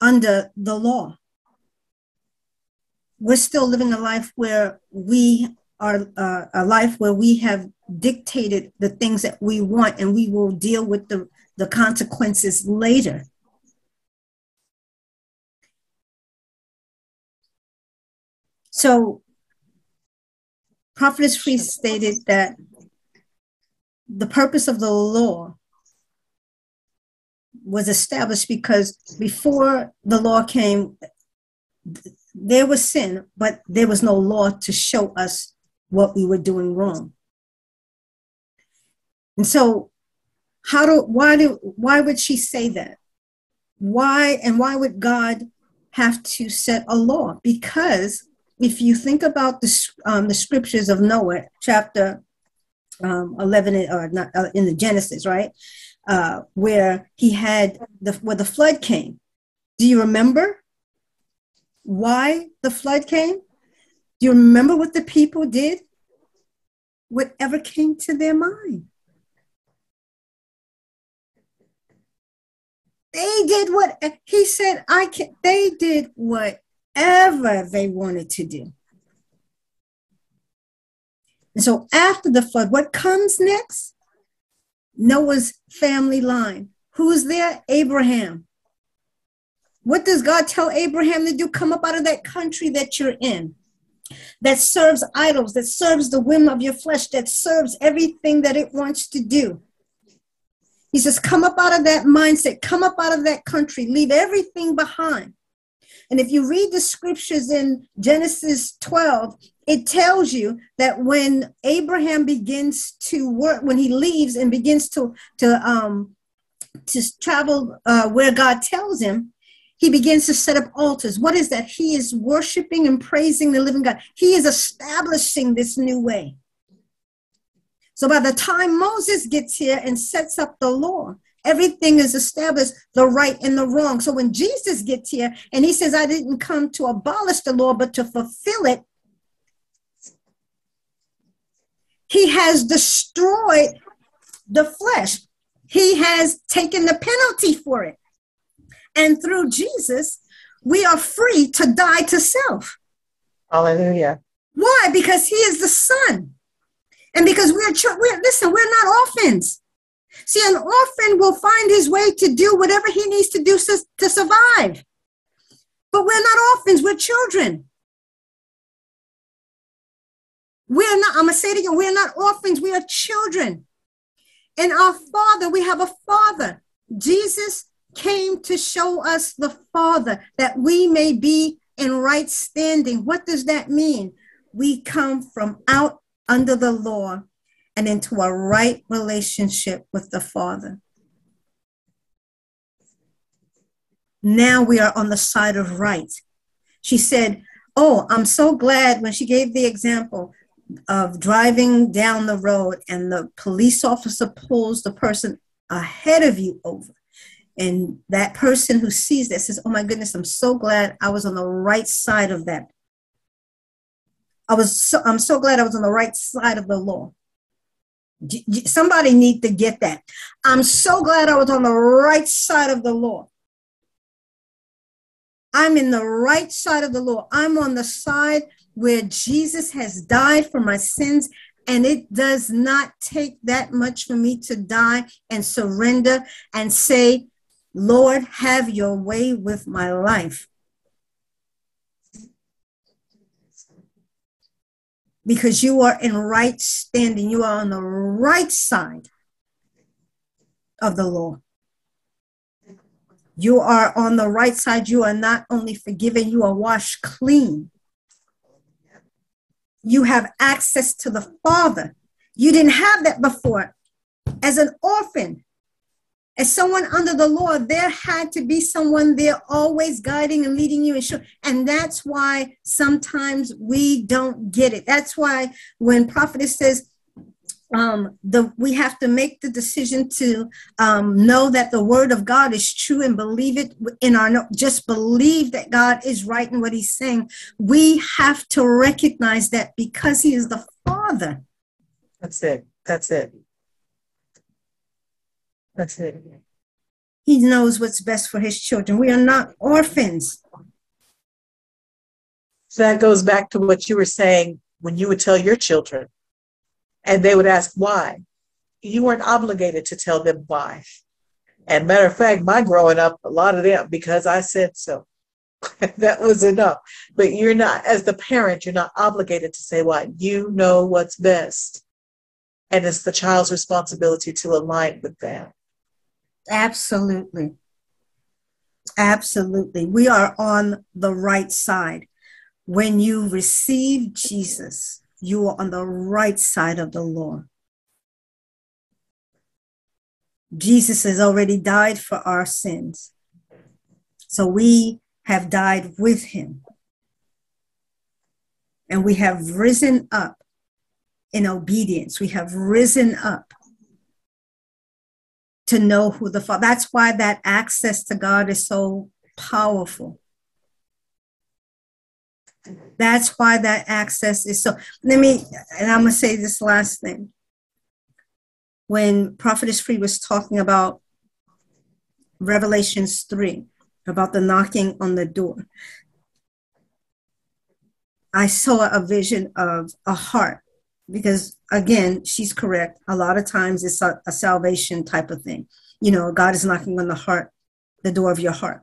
under the law. We're still living a life where we are have dictated the things that we want, and we will deal with the consequences later. So Prophetess Free stated that the purpose of the law was established because before the law came, there was sin, but there was no law to show us what we were doing wrong. And so why would she say that? Why would God have to set a law? Because if you think about the scriptures of Noah, chapter 11, or not in the Genesis, right, where he had where the flood came. Do you remember why the flood came? Do you remember what the people did? Whatever came to their mind. They did what he said. They did whatever they wanted to do. And so after the flood, what comes next? Noah's family line. Who's there? Abraham. What does God tell Abraham to do? Come up out of that country that you're in, that serves idols, that serves the whim of your flesh, that serves everything that it wants to do. He says, come up out of that mindset, come up out of that country, leave everything behind. And if you read the scriptures in Genesis 12, it tells you that when Abraham begins to work, when he leaves and begins to travel where God tells him, he begins to set up altars. What is that? He is worshiping and praising the living God. He is establishing this new way. So by the time Moses gets here and sets up the law, everything is established, the right and the wrong. So when Jesus gets here and he says, I didn't come to abolish the law, but to fulfill it, he has destroyed the flesh. He has taken the penalty for it. And through Jesus, we are free to die to self. Hallelujah. Why? Because he is the Son. And because we're not orphans. See, an orphan will find his way to do whatever he needs to do to survive. But we're not orphans, we're children. I'm going to say it again, we're not orphans, we are children. And our Father, we have a Father. Jesus came to show us the Father that we may be in right standing. What does that mean? We come from out under the law and into a right relationship with the Father. Now we are on the side of right. She said, oh, I'm so glad when she gave the example of driving down the road and the police officer pulls the person ahead of you over. And that person who sees that says, oh my goodness, I'm so glad I was on the right side of that. I'm so glad I was on the right side of the law. Somebody need to get that. I'm so glad I was on the right side of the law. I'm in the right side of the law. I'm on the side where Jesus has died for my sins, and it does not take that much for me to die and surrender and say, Lord, have your way with my life. Because you are in right standing. You are on the right side of the law. You are on the right side. You are not only forgiven, you are washed clean. You have access to the Father. You didn't have that before. As an orphan, as someone under the law, there had to be someone there always guiding and leading you. And that's why sometimes we don't get it. That's why when Prophetess says we have to make the decision to know that the word of God is true and believe it in our, just believe that God is right in what he's saying. We have to recognize that because he is the Father. That's it. That's it. That's it. He knows what's best for his children. We are not orphans. So that goes back to what you were saying when you would tell your children and they would ask why. You weren't obligated to tell them why. And matter of fact, my growing up, a lot of them, because I said so. That was enough. But you're not, as the parent, you're not obligated to say why. You know what's best. And it's the child's responsibility to align with that. Absolutely. Absolutely. We are on the right side. When you receive Jesus, you are on the right side of the law. Jesus has already died for our sins. So we have died with him. And we have risen up in obedience. We have risen up to know who the Father. That's why that access to God is so powerful. That's why that access is so. And I'm going to say this last thing. When Prophetess Free was talking about Revelations 3, about the knocking on the door, I saw a vision of a heart. Because, again, she's correct. A lot of times it's a salvation type of thing. You know, God is knocking on the heart, the door of your heart.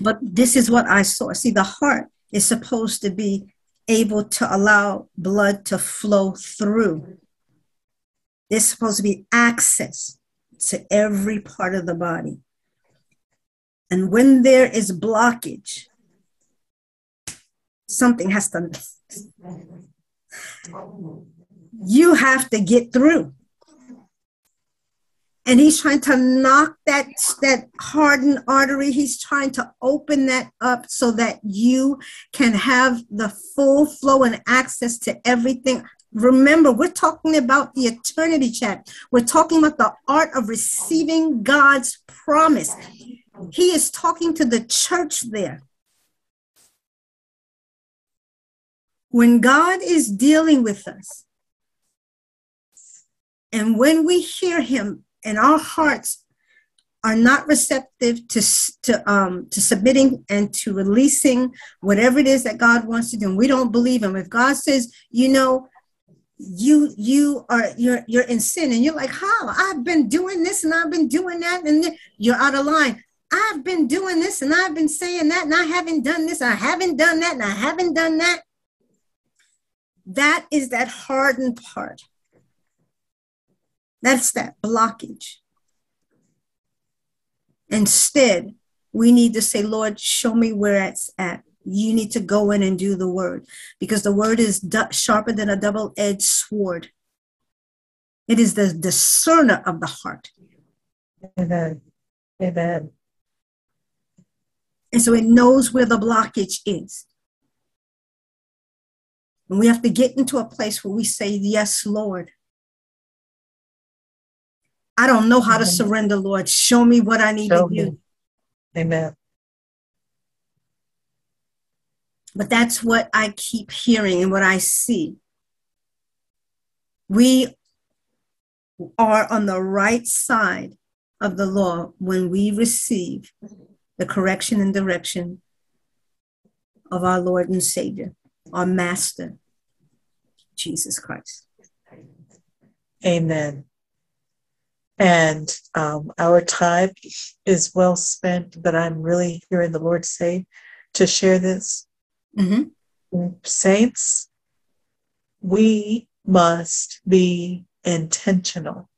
But this is what I saw. See, the heart is supposed to be able to allow blood to flow through. There's supposed to be access to every part of the body. And when there is blockage, something has to... You have to get through. And he's trying to knock that hardened artery. He's trying to open that up so that you can have the full flow and access to everything. Remember, we're talking about the Eternity Chat. We're talking about the art of receiving God's promise. He is talking to the church there. When God is dealing with us, and when we hear him and our hearts are not receptive to submitting and to releasing whatever it is that God wants to do, and we don't believe him. If God says, you know, you're in sin, and you're like, how? I've been doing this and I've been doing that, and you're out of line. I've been doing this and I've been saying that, and I haven't done this, I haven't done that, and I haven't done that. That is that hardened part. That's that blockage. Instead, we need to say, Lord, show me where it's at. You need to go in and do the word, because the word is sharper than a double-edged sword. It is the discerner of the heart. Amen. Amen. And so it knows where the blockage is. And we have to get into a place where we say, yes, Lord. I don't know how to surrender, Lord. Show me what I need to do. Amen. But that's what I keep hearing and what I see. We are on the right side of the law when we receive the correction and direction of our Lord and Savior, our Master, Jesus Christ. Amen. And our time is well spent, but I'm really hearing the Lord say to share this. Mm-hmm. Saints, we must be intentional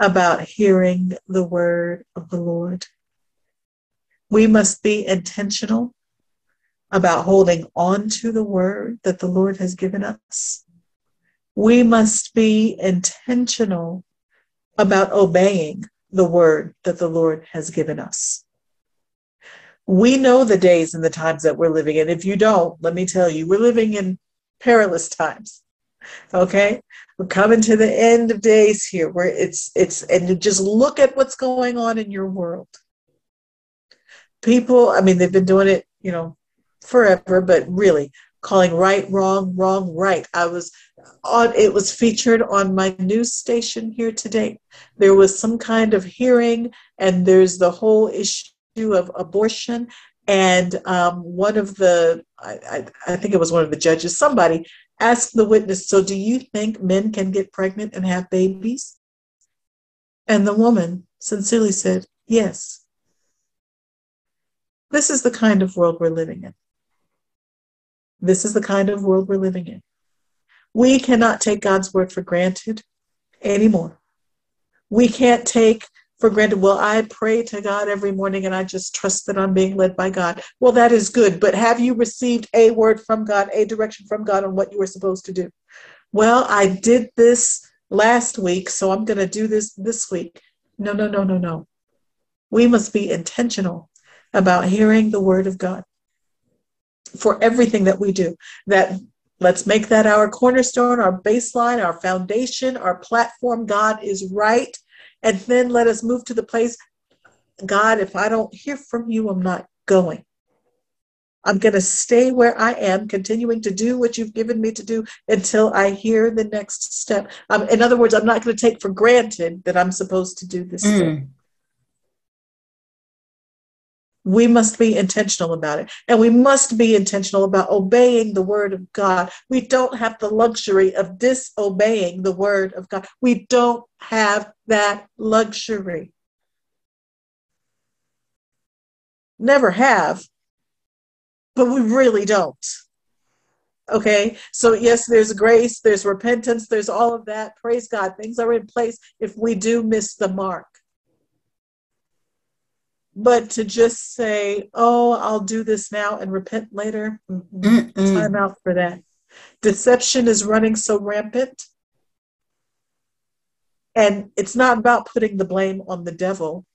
about hearing the word of the Lord. We must be intentional about holding on to the word that the Lord has given us. We must be intentional about obeying the word that the Lord has given us. We know the days and the times that we're living in. If you don't, let me tell you, we're living in perilous times. Okay? We're coming to the end of days here, where it's and just look at what's going on in your world. People, they've been doing it, forever, but really calling right, wrong, right. It was featured on my news station here today. There was some kind of hearing, and there's the whole issue of abortion. And one of the, I think it was one of the judges, somebody asked the witness, so do you think men can get pregnant and have babies? And the woman sincerely said, yes. This is the kind of world we're living in. This is the kind of world we're living in. We cannot take God's word for granted anymore. We can't take for granted, well, I pray to God every morning and I just trust that I'm being led by God. Well, that is good, but have you received a word from God, a direction from God on what you were supposed to do? Well, I did this last week, so I'm going to do this week. No, no, no, no, no. We must be intentional about hearing the word of God for everything that we do. Let's make that our cornerstone, our baseline, our foundation, our platform. God is right. And then let us move to the place, God, if I don't hear from you, I'm not going. I'm going to stay where I am, continuing to do what you've given me to do until I hear the next step. In other words, I'm not going to take for granted that I'm supposed to do this thing. We must be intentional about it. And we must be intentional about obeying the word of God. We don't have the luxury of disobeying the word of God. We don't have that luxury. Never have, but we really don't. Okay, so yes, there's grace, there's repentance, there's all of that. Praise God, things are in place if we do miss the mark. But to just say, oh, I'll do this now and repent later, time out for that. Deception is running so rampant. And it's not about putting the blame on the devil.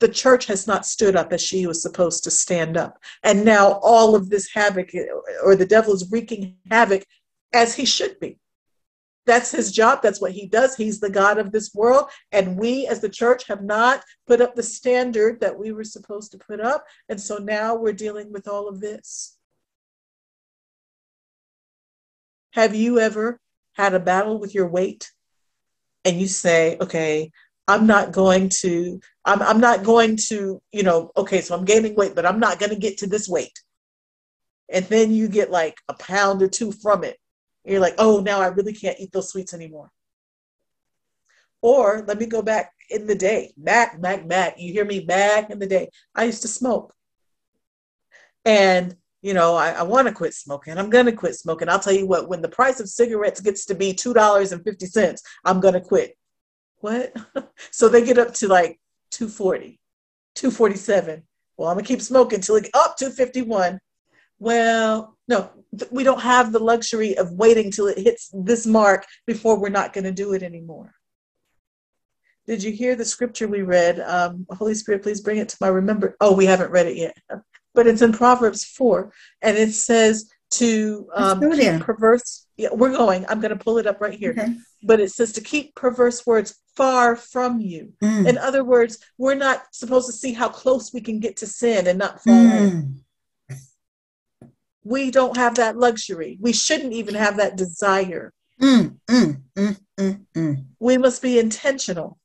The church has not stood up as she was supposed to stand up. And now all of this havoc, or the devil is wreaking havoc as he should be. That's his job. That's what he does. He's the God of this world. And we as the church have not put up the standard that we were supposed to put up. And so now we're dealing with all of this. Have you ever had a battle with your weight? And you say, okay, so I'm gaining weight, but I'm not going to get to this weight. And then you get like a pound or two from it. You're like, oh, now I really can't eat those sweets anymore. Or let me go back in the day. Back. You hear me? Back in the day. I used to smoke. And, I want to quit smoking. I'm going to quit smoking. I'll tell you what, when the price of cigarettes gets to be $2.50, I'm going to quit. What? So they get up to like $2.40, $2.47. Well, I'm going to keep smoking until it gets up to $2.51. Well, no, we don't have the luxury of waiting till it hits this mark before we're not going to do it anymore. Did you hear the scripture we read? Holy Spirit, please bring it to my remembrance. Oh, we haven't read it yet, but it's in Proverbs 4, and it says to keep perverse. Yeah, we're going. I'm going to pull it up right here. Okay. But it says to keep perverse words far from you. Mm. In other words, we're not supposed to see how close we can get to sin and not fall in. We don't have that luxury. We shouldn't even have that desire. We must be intentional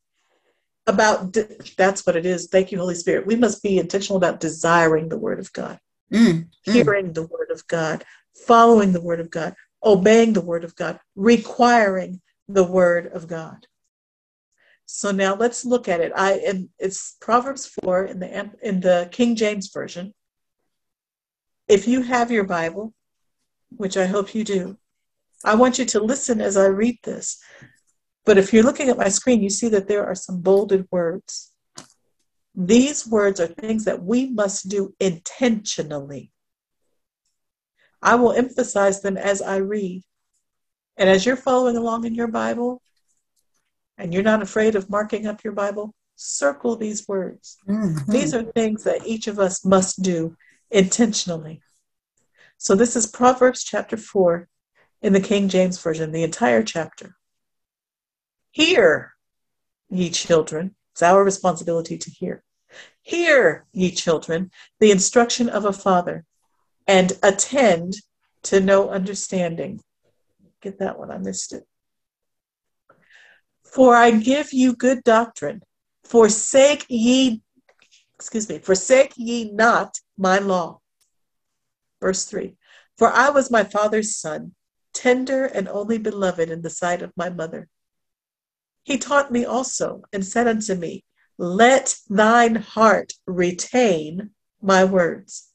about, that's what it is. Thank you, Holy Spirit. We must be intentional about desiring the word of God, hearing the word of God, following the word of God, obeying the word of God, requiring the word of God. So now let's look at it. It's Proverbs 4 in the King James Version. If you have your Bible, which I hope you do, I want you to listen as I read this. But if you're looking at my screen, you see that there are some bolded words. These words are things that we must do intentionally. I will emphasize them as I read. And as you're following along in your Bible, and you're not afraid of marking up your Bible, circle these words. Mm-hmm. These are things that each of us must do intentionally. So this is Proverbs chapter 4 in the King James Version, the entire chapter. Hear, ye children. It's our responsibility to hear. Hear, ye children, the instruction of a father, and attend to no understanding. Get that one, I missed it. For I give you good doctrine. Forsake ye not my law. Verse 3, for I was my father's son, tender and only beloved in the sight of my mother. He taught me also and said unto me, let thine heart retain my words,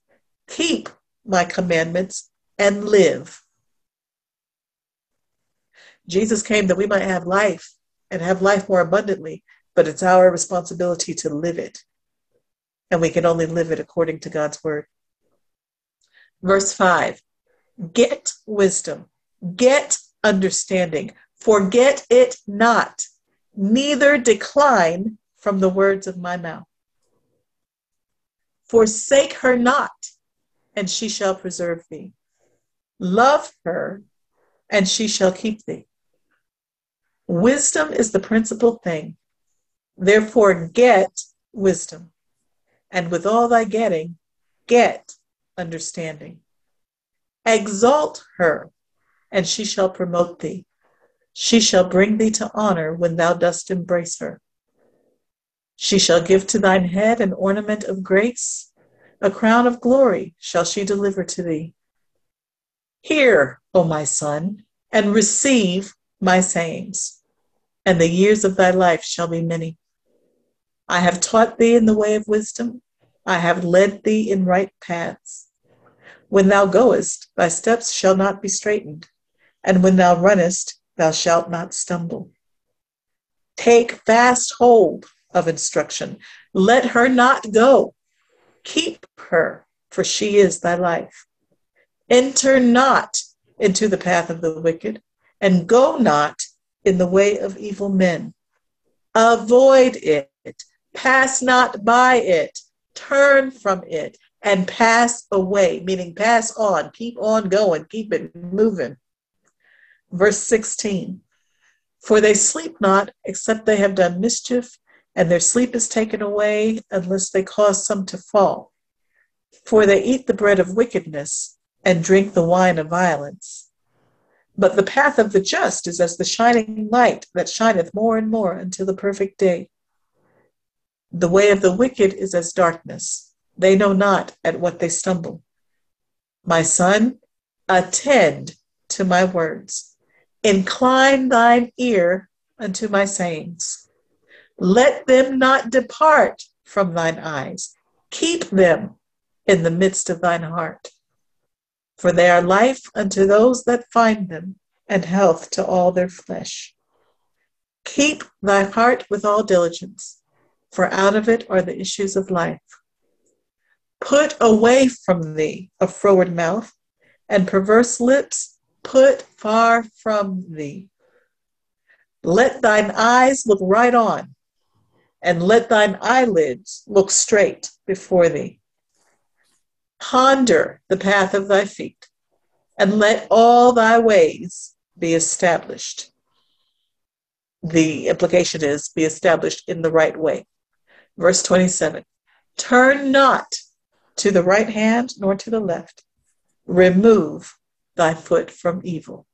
keep my commandments, and live. Jesus came that we might have life and have life more abundantly, but it's our responsibility to live it. And we can only live it according to God's word. Verse 5, get wisdom, get understanding, forget it not, neither decline from the words of my mouth. Forsake her not, and she shall preserve thee. Love her, and she shall keep thee. Wisdom is the principal thing. Therefore, get wisdom. And with all thy getting, get understanding. Exalt her, and she shall promote thee. She shall bring thee to honor when thou dost embrace her. She shall give to thine head an ornament of grace. A crown of glory shall she deliver to thee. Hear, O my son, and receive my sayings, and the years of thy life shall be many. I have taught thee in the way of wisdom. I have led thee in right paths. When thou goest, thy steps shall not be straitened, and when thou runnest, thou shalt not stumble. Take fast hold of instruction. Let her not go. Keep her, for she is thy life. Enter not into the path of the wicked, and go not in the way of evil men. Avoid it. Pass not by it. Turn from it and pass away, meaning pass on, keep on going, keep it moving. Verse 16, for they sleep not except they have done mischief, and their sleep is taken away unless they cause some to fall. For they eat the bread of wickedness and drink the wine of violence. But the path of the just is as the shining light that shineth more and more until the perfect day. The way of the wicked is as darkness. They know not at what they stumble. My son, attend to my words. Incline thine ear unto my sayings. Let them not depart from thine eyes. Keep them in the midst of thine heart. For they are life unto those that find them, and health to all their flesh. Keep thy heart with all diligence, for out of it are the issues of life. Put away from thee a froward mouth, and perverse lips put far from thee. Let thine eyes look right on, and let thine eyelids look straight before thee. Ponder the path of thy feet, and let all thy ways be established. The implication is, be established in the right way. Verse 27, turn not to the right hand nor to the left. Remove thy foot from evil.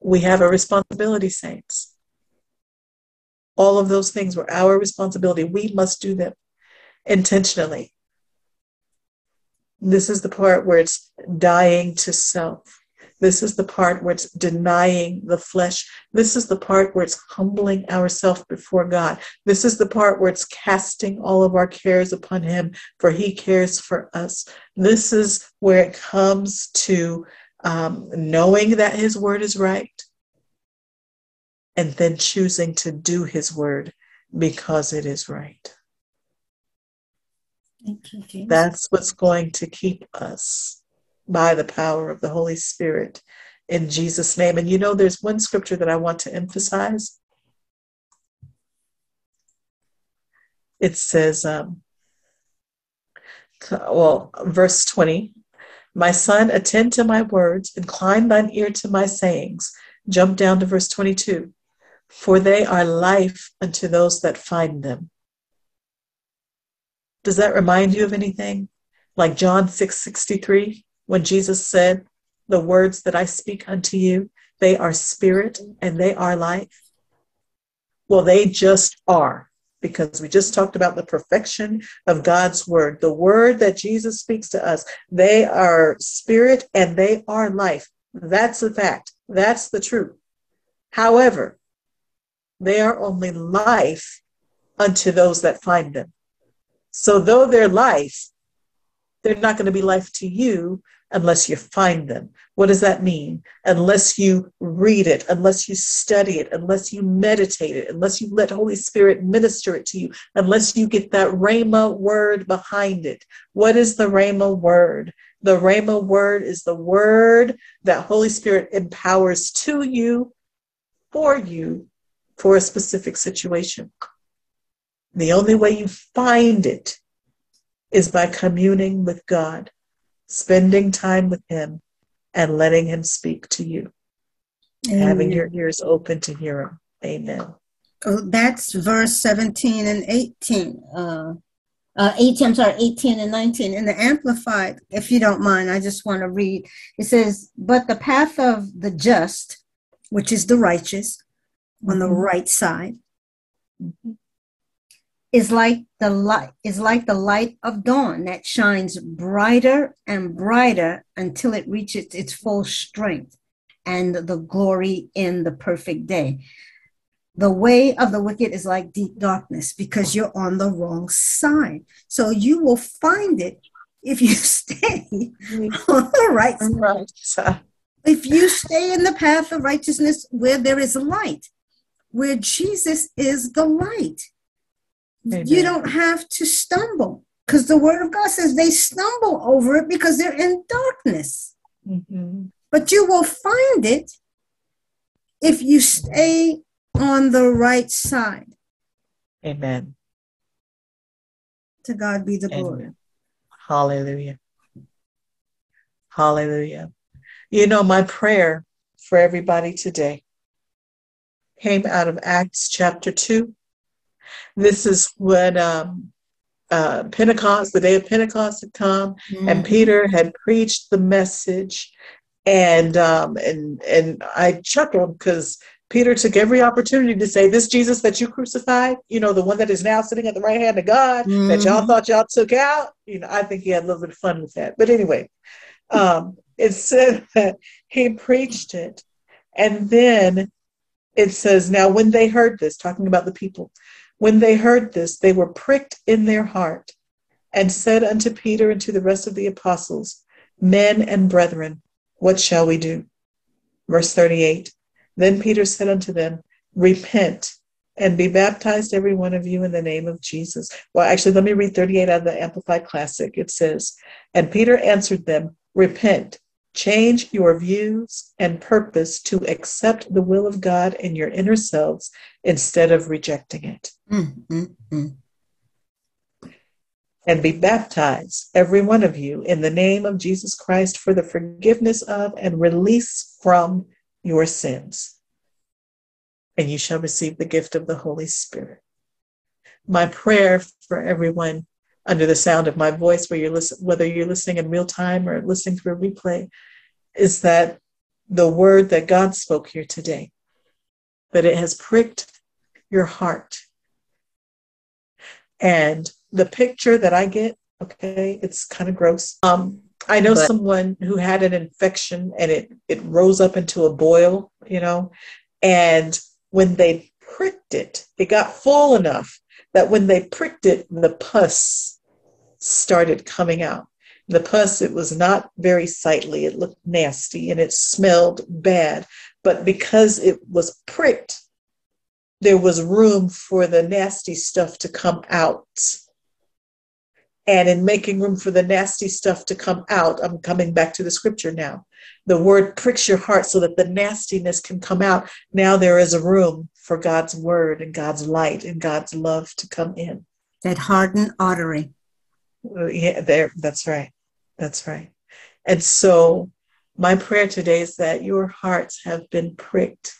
We have a responsibility, saints. All of those things were our responsibility. We must do them intentionally. This is the part where it's dying to self. This is the part where it's denying the flesh. This is the part where it's humbling ourselves before God. This is the part where it's casting all of our cares upon Him, for He cares for us. This is where it comes to knowing that His word is right, and then choosing to do His word because it is right. Thank you, Jesus. That's what's going to keep us by the power of the Holy Spirit in Jesus' name. And you know, there's one scripture that I want to emphasize. It says, verse 20, my son, attend to my words, incline thine ear to my sayings. Jump down to verse 22. For they are life unto those that find them. Does that remind you of anything? Like John 6:63, when Jesus said, the words that I speak unto you, they are spirit and they are life. Well, they just are. Because we just talked about the perfection of God's word. The word that Jesus speaks to us, they are spirit and they are life. That's the fact. That's the truth. However, they are only life unto those that find them. So though they're life, they're not going to be life to you unless you find them. What does that mean? Unless you read it, unless you study it, unless you meditate it, unless you let Holy Spirit minister it to you, unless you get that Rhema word behind it. What is the Rhema word? The Rhema word is the word that Holy Spirit empowers to you, for a specific situation. The only way you find it is by communing with God, spending time with him, and letting him speak to you. Amen. Having your ears open to hear him. Amen. Oh, that's verse 17 and 18. 18 and 19 in the Amplified, if you don't mind. I just want to read. It says, but the path of the just, which is the righteous, on the right side, is like the light of dawn that shines brighter and brighter until it reaches its full strength and the glory in the perfect day. The way of the wicked is like deep darkness, because you're on the wrong side. So you will find it if you stay on the right side. If you stay in the path of righteousness where there is light, where Jesus is the light. Amen. You don't have to stumble, because the word of God says they stumble over it because they're in darkness. Mm-hmm. But you will find it if you stay on the right side. Amen. To God be the glory. Hallelujah. Hallelujah. You know, my prayer for everybody today came out of Acts chapter 2. This is when Pentecost, the day of Pentecost had come, and Peter had preached the message. And I chuckled because Peter took every opportunity to say, this Jesus that you crucified, you know, the one that is now sitting at the right hand of God, that y'all thought y'all took out. You know, I think he had a little bit of fun with that. But anyway, it said that he preached it. And then it says, now when they heard this, talking about the people, when they heard this, they were pricked in their heart and said unto Peter and to the rest of the apostles, men and brethren, what shall we do? Verse 38. Then Peter said unto them, repent and be baptized every one of you in the name of Jesus. Well, actually, let me read 38 out of the Amplified Classic. It says, and Peter answered them, repent, change your views and purpose to accept the will of God in your inner selves instead of rejecting it. And be baptized, every one of you, in the name of Jesus Christ for the forgiveness of and release from your sins. And you shall receive the gift of the Holy Spirit. My prayer for everyone under the sound of my voice, where you're whether you're listening in real time or listening through a replay, is that the word that God spoke here today, that it has pricked your heart. And the picture that I get, okay, it's kind of gross. I know someone who had an infection and it rose up into a boil, you know, and when they pricked it, it got full enough that when they pricked it, the pus started coming out. The pus, it was not very sightly. It looked nasty and it smelled bad. But because it was pricked, there was room for the nasty stuff to come out. And in making room for the nasty stuff to come out, I'm coming back to the scripture now. The word pricks your heart so that the nastiness can come out. Now there is a room for God's word and God's light and God's love to come in. That hardened artery. Yeah, there. That's right. That's right. And so my prayer today is that your hearts have been pricked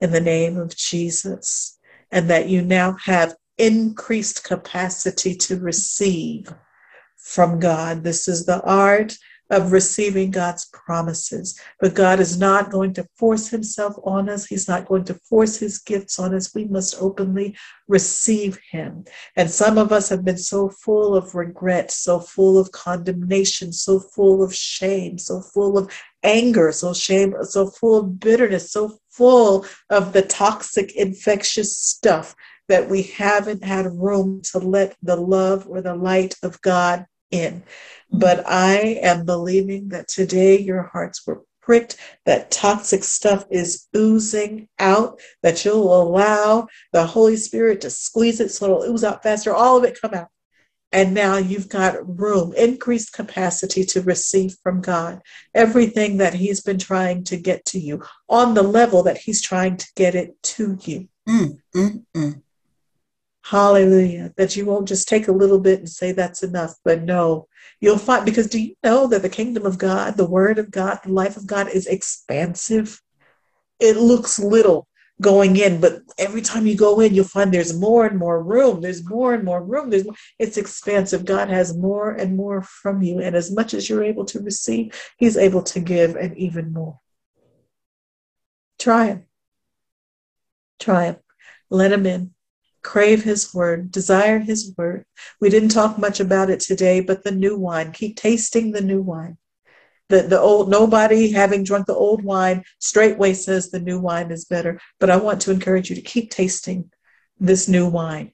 in the name of Jesus, and that you now have increased capacity to receive from God. This is the art of receiving God's promises. But God is not going to force himself on us. He's not going to force his gifts on us. We must openly receive him. And some of us have been so full of regret, so full of condemnation, so full of shame, so full of anger, so full of bitterness, so full of the toxic, infectious stuff that we haven't had room to let the love or the light of God in. But I am believing that today your hearts were pricked, that toxic stuff is oozing out, that you'll allow the Holy Spirit to squeeze it so it'll ooze out faster, all of it come out. And now you've got room, increased capacity to receive from God everything that he's been trying to get to you on the level that he's trying to get it to you. Hallelujah. That you won't just take a little bit and say that's enough, but no, you'll find, because do you know that the kingdom of God, the word of God, the life of God is expansive? It looks little going in, but every time you go in, you'll find there's more and more room. There's more and more room. It's expansive. God has more and more from you. And as much as you're able to receive, he's able to give and even more. Try him. Try him. Let him in. Crave his word. Desire his word. We didn't talk much about it today, but the new wine. Keep tasting the new wine. The old, nobody having drunk the old wine straightway says the new wine is better. But I want to encourage you to keep tasting this new wine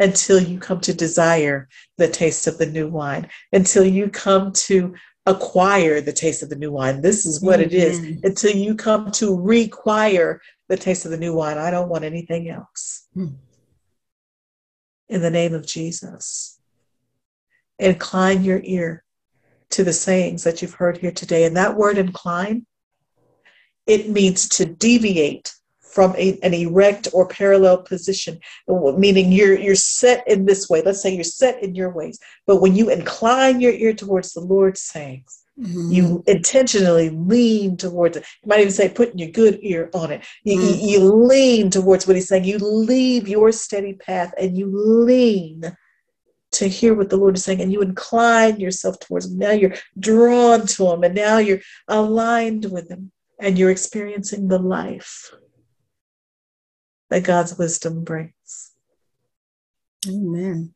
until you come to desire the taste of the new wine, until you come to acquire the taste of the new wine. This is what it is, until you come to require the taste of the new wine. I don't want anything else. In the name of Jesus, incline your ear to the sayings that you've heard here today. And that word incline, it means to deviate from an erect or parallel position, meaning you're set in this way. Let's say you're set in your ways. But when you incline your ear towards the Lord's sayings, you intentionally lean towards it. You might even say putting your good ear on it. You lean towards what he's saying. You leave your steady path and you lean to hear what the Lord is saying, and you incline yourself towards him. Now you're drawn to him, and now you're aligned with him, and you're experiencing the life that God's wisdom brings. Amen.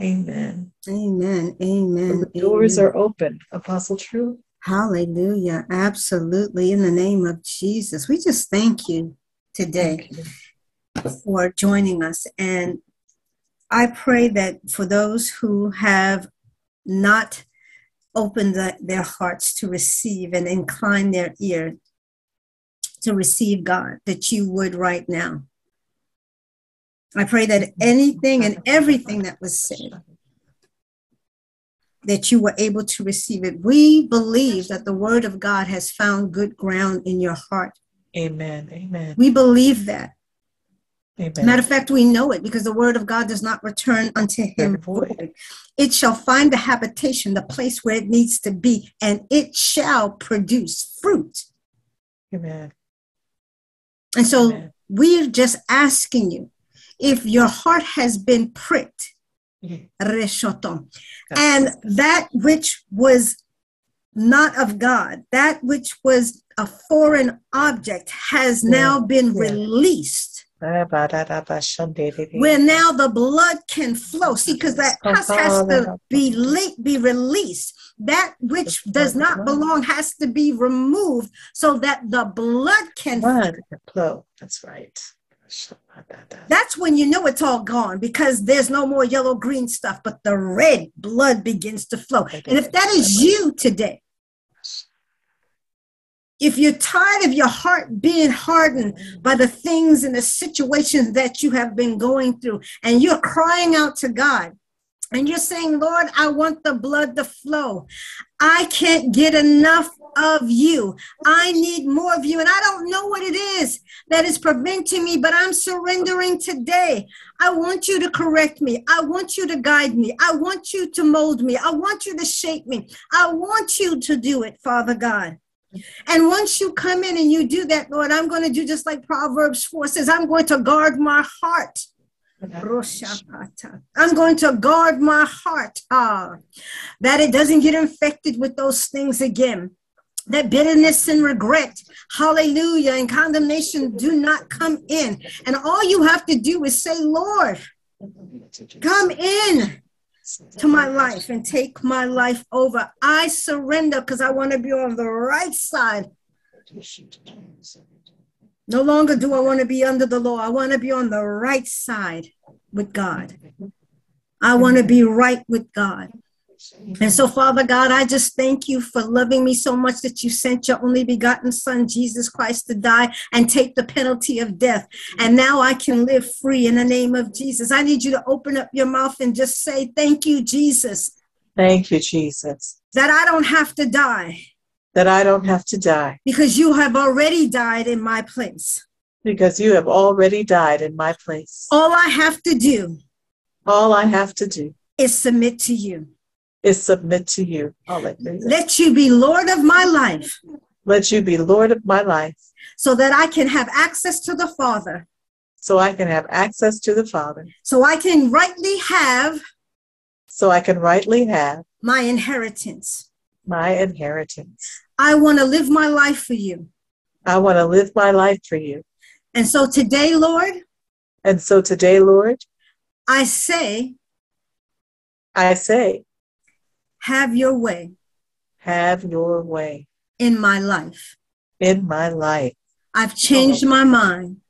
Amen. Amen. Amen. The doors are open, Apostle True. Hallelujah. Absolutely. In the name of Jesus, we just thank you today for joining us, and I pray that for those who have not opened their hearts to receive and inclined their ear to receive God, that you would right now. I pray that anything and everything that was said, that you were able to receive it. We believe that the word of God has found good ground in your heart. Amen. Amen. We believe that. Amen. Matter of fact, we know it because the word of God does not return unto him void. It shall find the habitation, the place where it needs to be, and it shall produce fruit. Amen. And so we're just asking you, if your heart has been pricked, and that which was not of God, that which was a foreign object has now been released. Where now the blood can flow. See, because that pus has to be released. That which does not belong has to be removed so that the blood can flow. That's right. That's when you know it's all gone, because there's no more yellow green stuff, but the red blood begins to flow. And if that is you today, if you're tired of your heart being hardened by the things and the situations that you have been going through, and you're crying out to God, and you're saying, Lord, I want the blood to flow. I can't get enough of you. I need more of you. And I don't know what it is that is preventing me, but I'm surrendering today. I want you to correct me. I want you to guide me. I want you to mold me. I want you to shape me. I want you to do it, Father God. And once you come in and you do that, Lord, I'm going to do just like Proverbs 4 says, I'm going to guard my heart. I'm going to guard my heart that it doesn't get infected with those things again. That bitterness and regret, hallelujah, and condemnation do not come in. And all you have to do is say, Lord, come in to my life and take my life over. I surrender because I want to be on the right side No longer do I want to be under the law. I want to be on the right side with God. I want to be right with God. And so, Father God, I just thank you for loving me so much that you sent your only begotten Son, Jesus Christ, to die and take the penalty of death. And now I can live free in the name of Jesus. I need you to open up your mouth and just say, thank you, Jesus. Thank you, Jesus. That I don't have to die. That I don't have to die. Because you have already died in my place. Because you have already died in my place. All I have to do. All I have to do. Is submit to you. Is submit to you. Hallelujah. Let you be Lord of my life. Let you be Lord of my life. So that I can have access to the Father. So I can have access to the Father. So I can rightly have. So I can rightly have. My inheritance. My inheritance. I want to live my life for you. I want to live my life for you. And so today, Lord. And so today, Lord. I say. I say. Have your way. Have your way. In my life. In my life. I've changed my mind.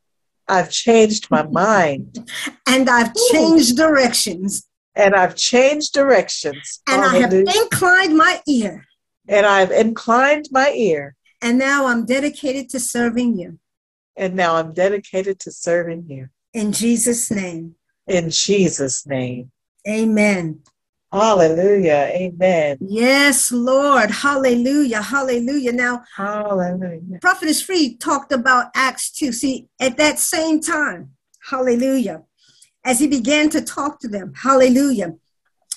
I've changed my mind. And I've changed directions. And I've changed directions. And I have inclined my ear. And I've inclined my ear. And now I'm dedicated to serving you. And now I'm dedicated to serving you. In Jesus' name. In Jesus' name. Amen. Hallelujah. Amen. Yes, Lord. Hallelujah. Hallelujah. Now, hallelujah. Prophetess Free talked about Acts 2. See, at that same time, hallelujah, as he began to talk to them, hallelujah,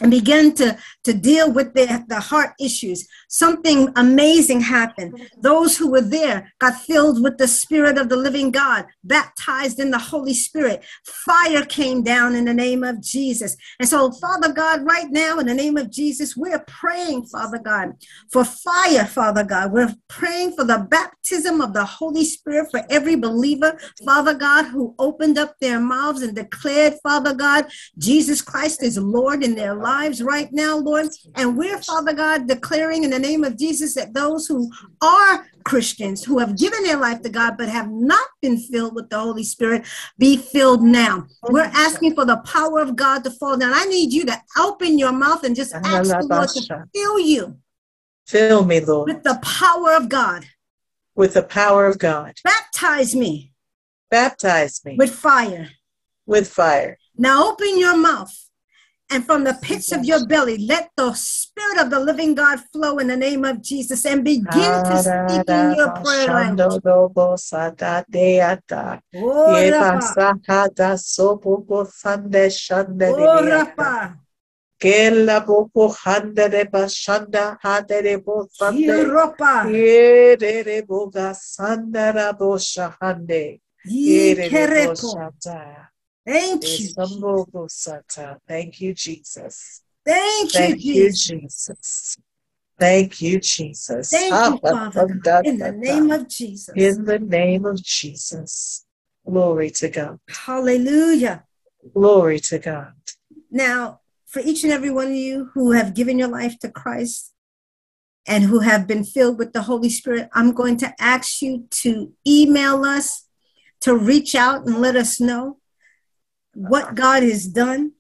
and began to deal with the heart issues, something amazing happened. Those who were there got filled with the Spirit of the living God, baptized in the Holy Spirit. Fire came down in the name of Jesus. And so, Father God, right now, in the name of Jesus, we're praying, Father God, for fire, Father God. We're praying for the baptism of the Holy Spirit for every believer, Father God, who opened up their mouths and declared, Father God, Jesus Christ is Lord in their lives right now, Lord. And we're, Father God, declaring in the name of Jesus that those who are Christians, who have given their life to God but have not been filled with the Holy Spirit, be filled now. We're asking for the power of God to fall down. I need you to open your mouth and just ask the Lord to fill you. Fill me, Lord. With the power of God. With the power of God. Baptize me. Baptize me. With fire. With fire. Now open your mouth. And from the pits of your belly, let the Spirit of the living God flow in the name of Jesus, and begin to speak in your prayer language. Thank you. Thank you, Jesus. Thank you, Jesus. Thank you, Jesus. Thank you, Father. In the name of Jesus. In the name of Jesus. Glory to God. Hallelujah. Glory to God. Now, for each and every one of you who have given your life to Christ and who have been filled with the Holy Spirit, I'm going to ask you to email us, to reach out and let us know what God has done.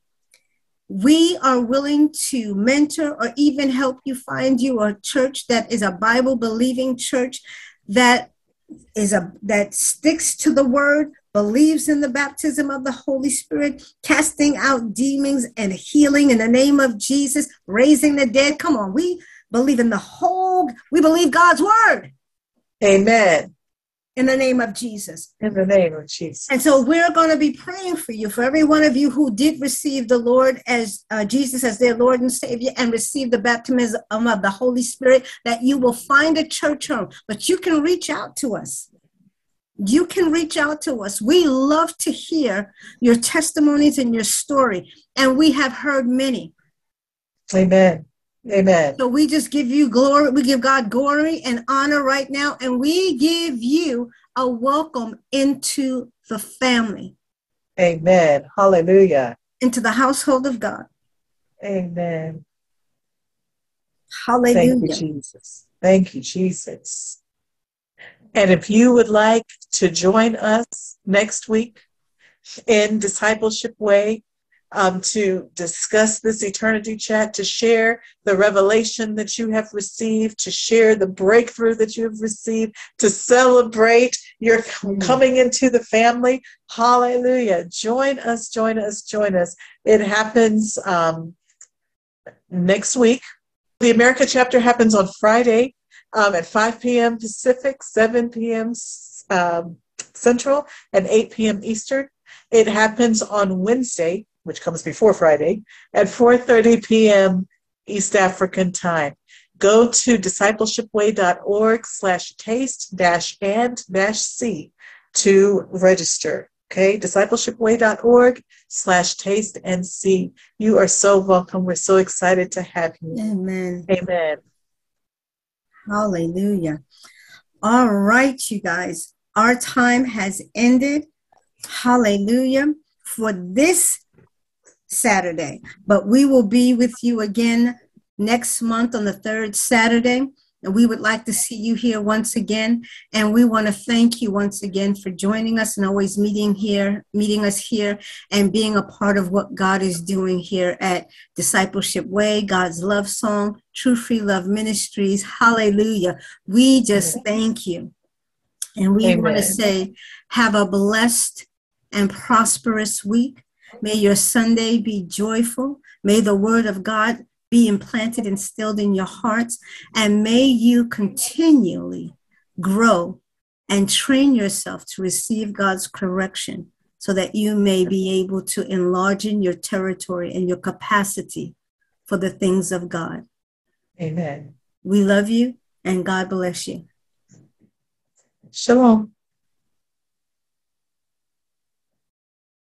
We are willing to mentor or even help you find you a church that is a Bible-believing church that sticks to the word, believes in the baptism of the Holy Spirit, casting out demons and healing in the name of Jesus, raising the dead. Come on, we believe God's word. Amen. In the name of Jesus. In the name of Jesus. And so we're going to be praying for you, for every one of you who did receive the Lord as Jesus as their Lord and Savior and receive the baptism of the Holy Spirit, that you will find a church home. But you can reach out to us. You can reach out to us. We love to hear your testimonies and your story. And we have heard many. Amen. Amen. So we just give you glory. We give God glory and honor right now. And we give you a welcome into the family. Amen. Hallelujah. Into the household of God. Amen. Hallelujah. Thank you, Jesus. Thank you, Jesus. And if you would like to join us next week in Discipleship Way to discuss this Eternity Chat, to share the revelation that you have received, to share the breakthrough that you have received, to celebrate your coming into the family, hallelujah. Join us, join us, join us. It happens next week. The America chapter happens on Friday at 5 p.m. Pacific, 7 p.m. Central, and 8 p.m. Eastern. It happens on Wednesday, which comes before Friday, at 4:30 p.m. East African time. Go to discipleshipway.org/taste-and-c to register. Okay, discipleshipway.org/taste-and-see. You are so welcome. We're so excited to have you. Amen. Amen. Hallelujah. All right, you guys. Our time has ended. Hallelujah. For this Saturday. But we will be with you again next month on the third Saturday. And we would like to see you here once again. And we want to thank you once again for joining us and always meeting us here and being a part of what God is doing here at Discipleship Way, God's Love Song, True Free Love Ministries. Hallelujah. We just thank you. And we want to say, have a blessed and prosperous week. May your Sunday be joyful. May the word of God be implanted and instilled in your hearts, and may you continually grow and train yourself to receive God's correction so that you may be able to enlarge in your territory and your capacity for the things of God. Amen. We love you, and God bless you. Shalom.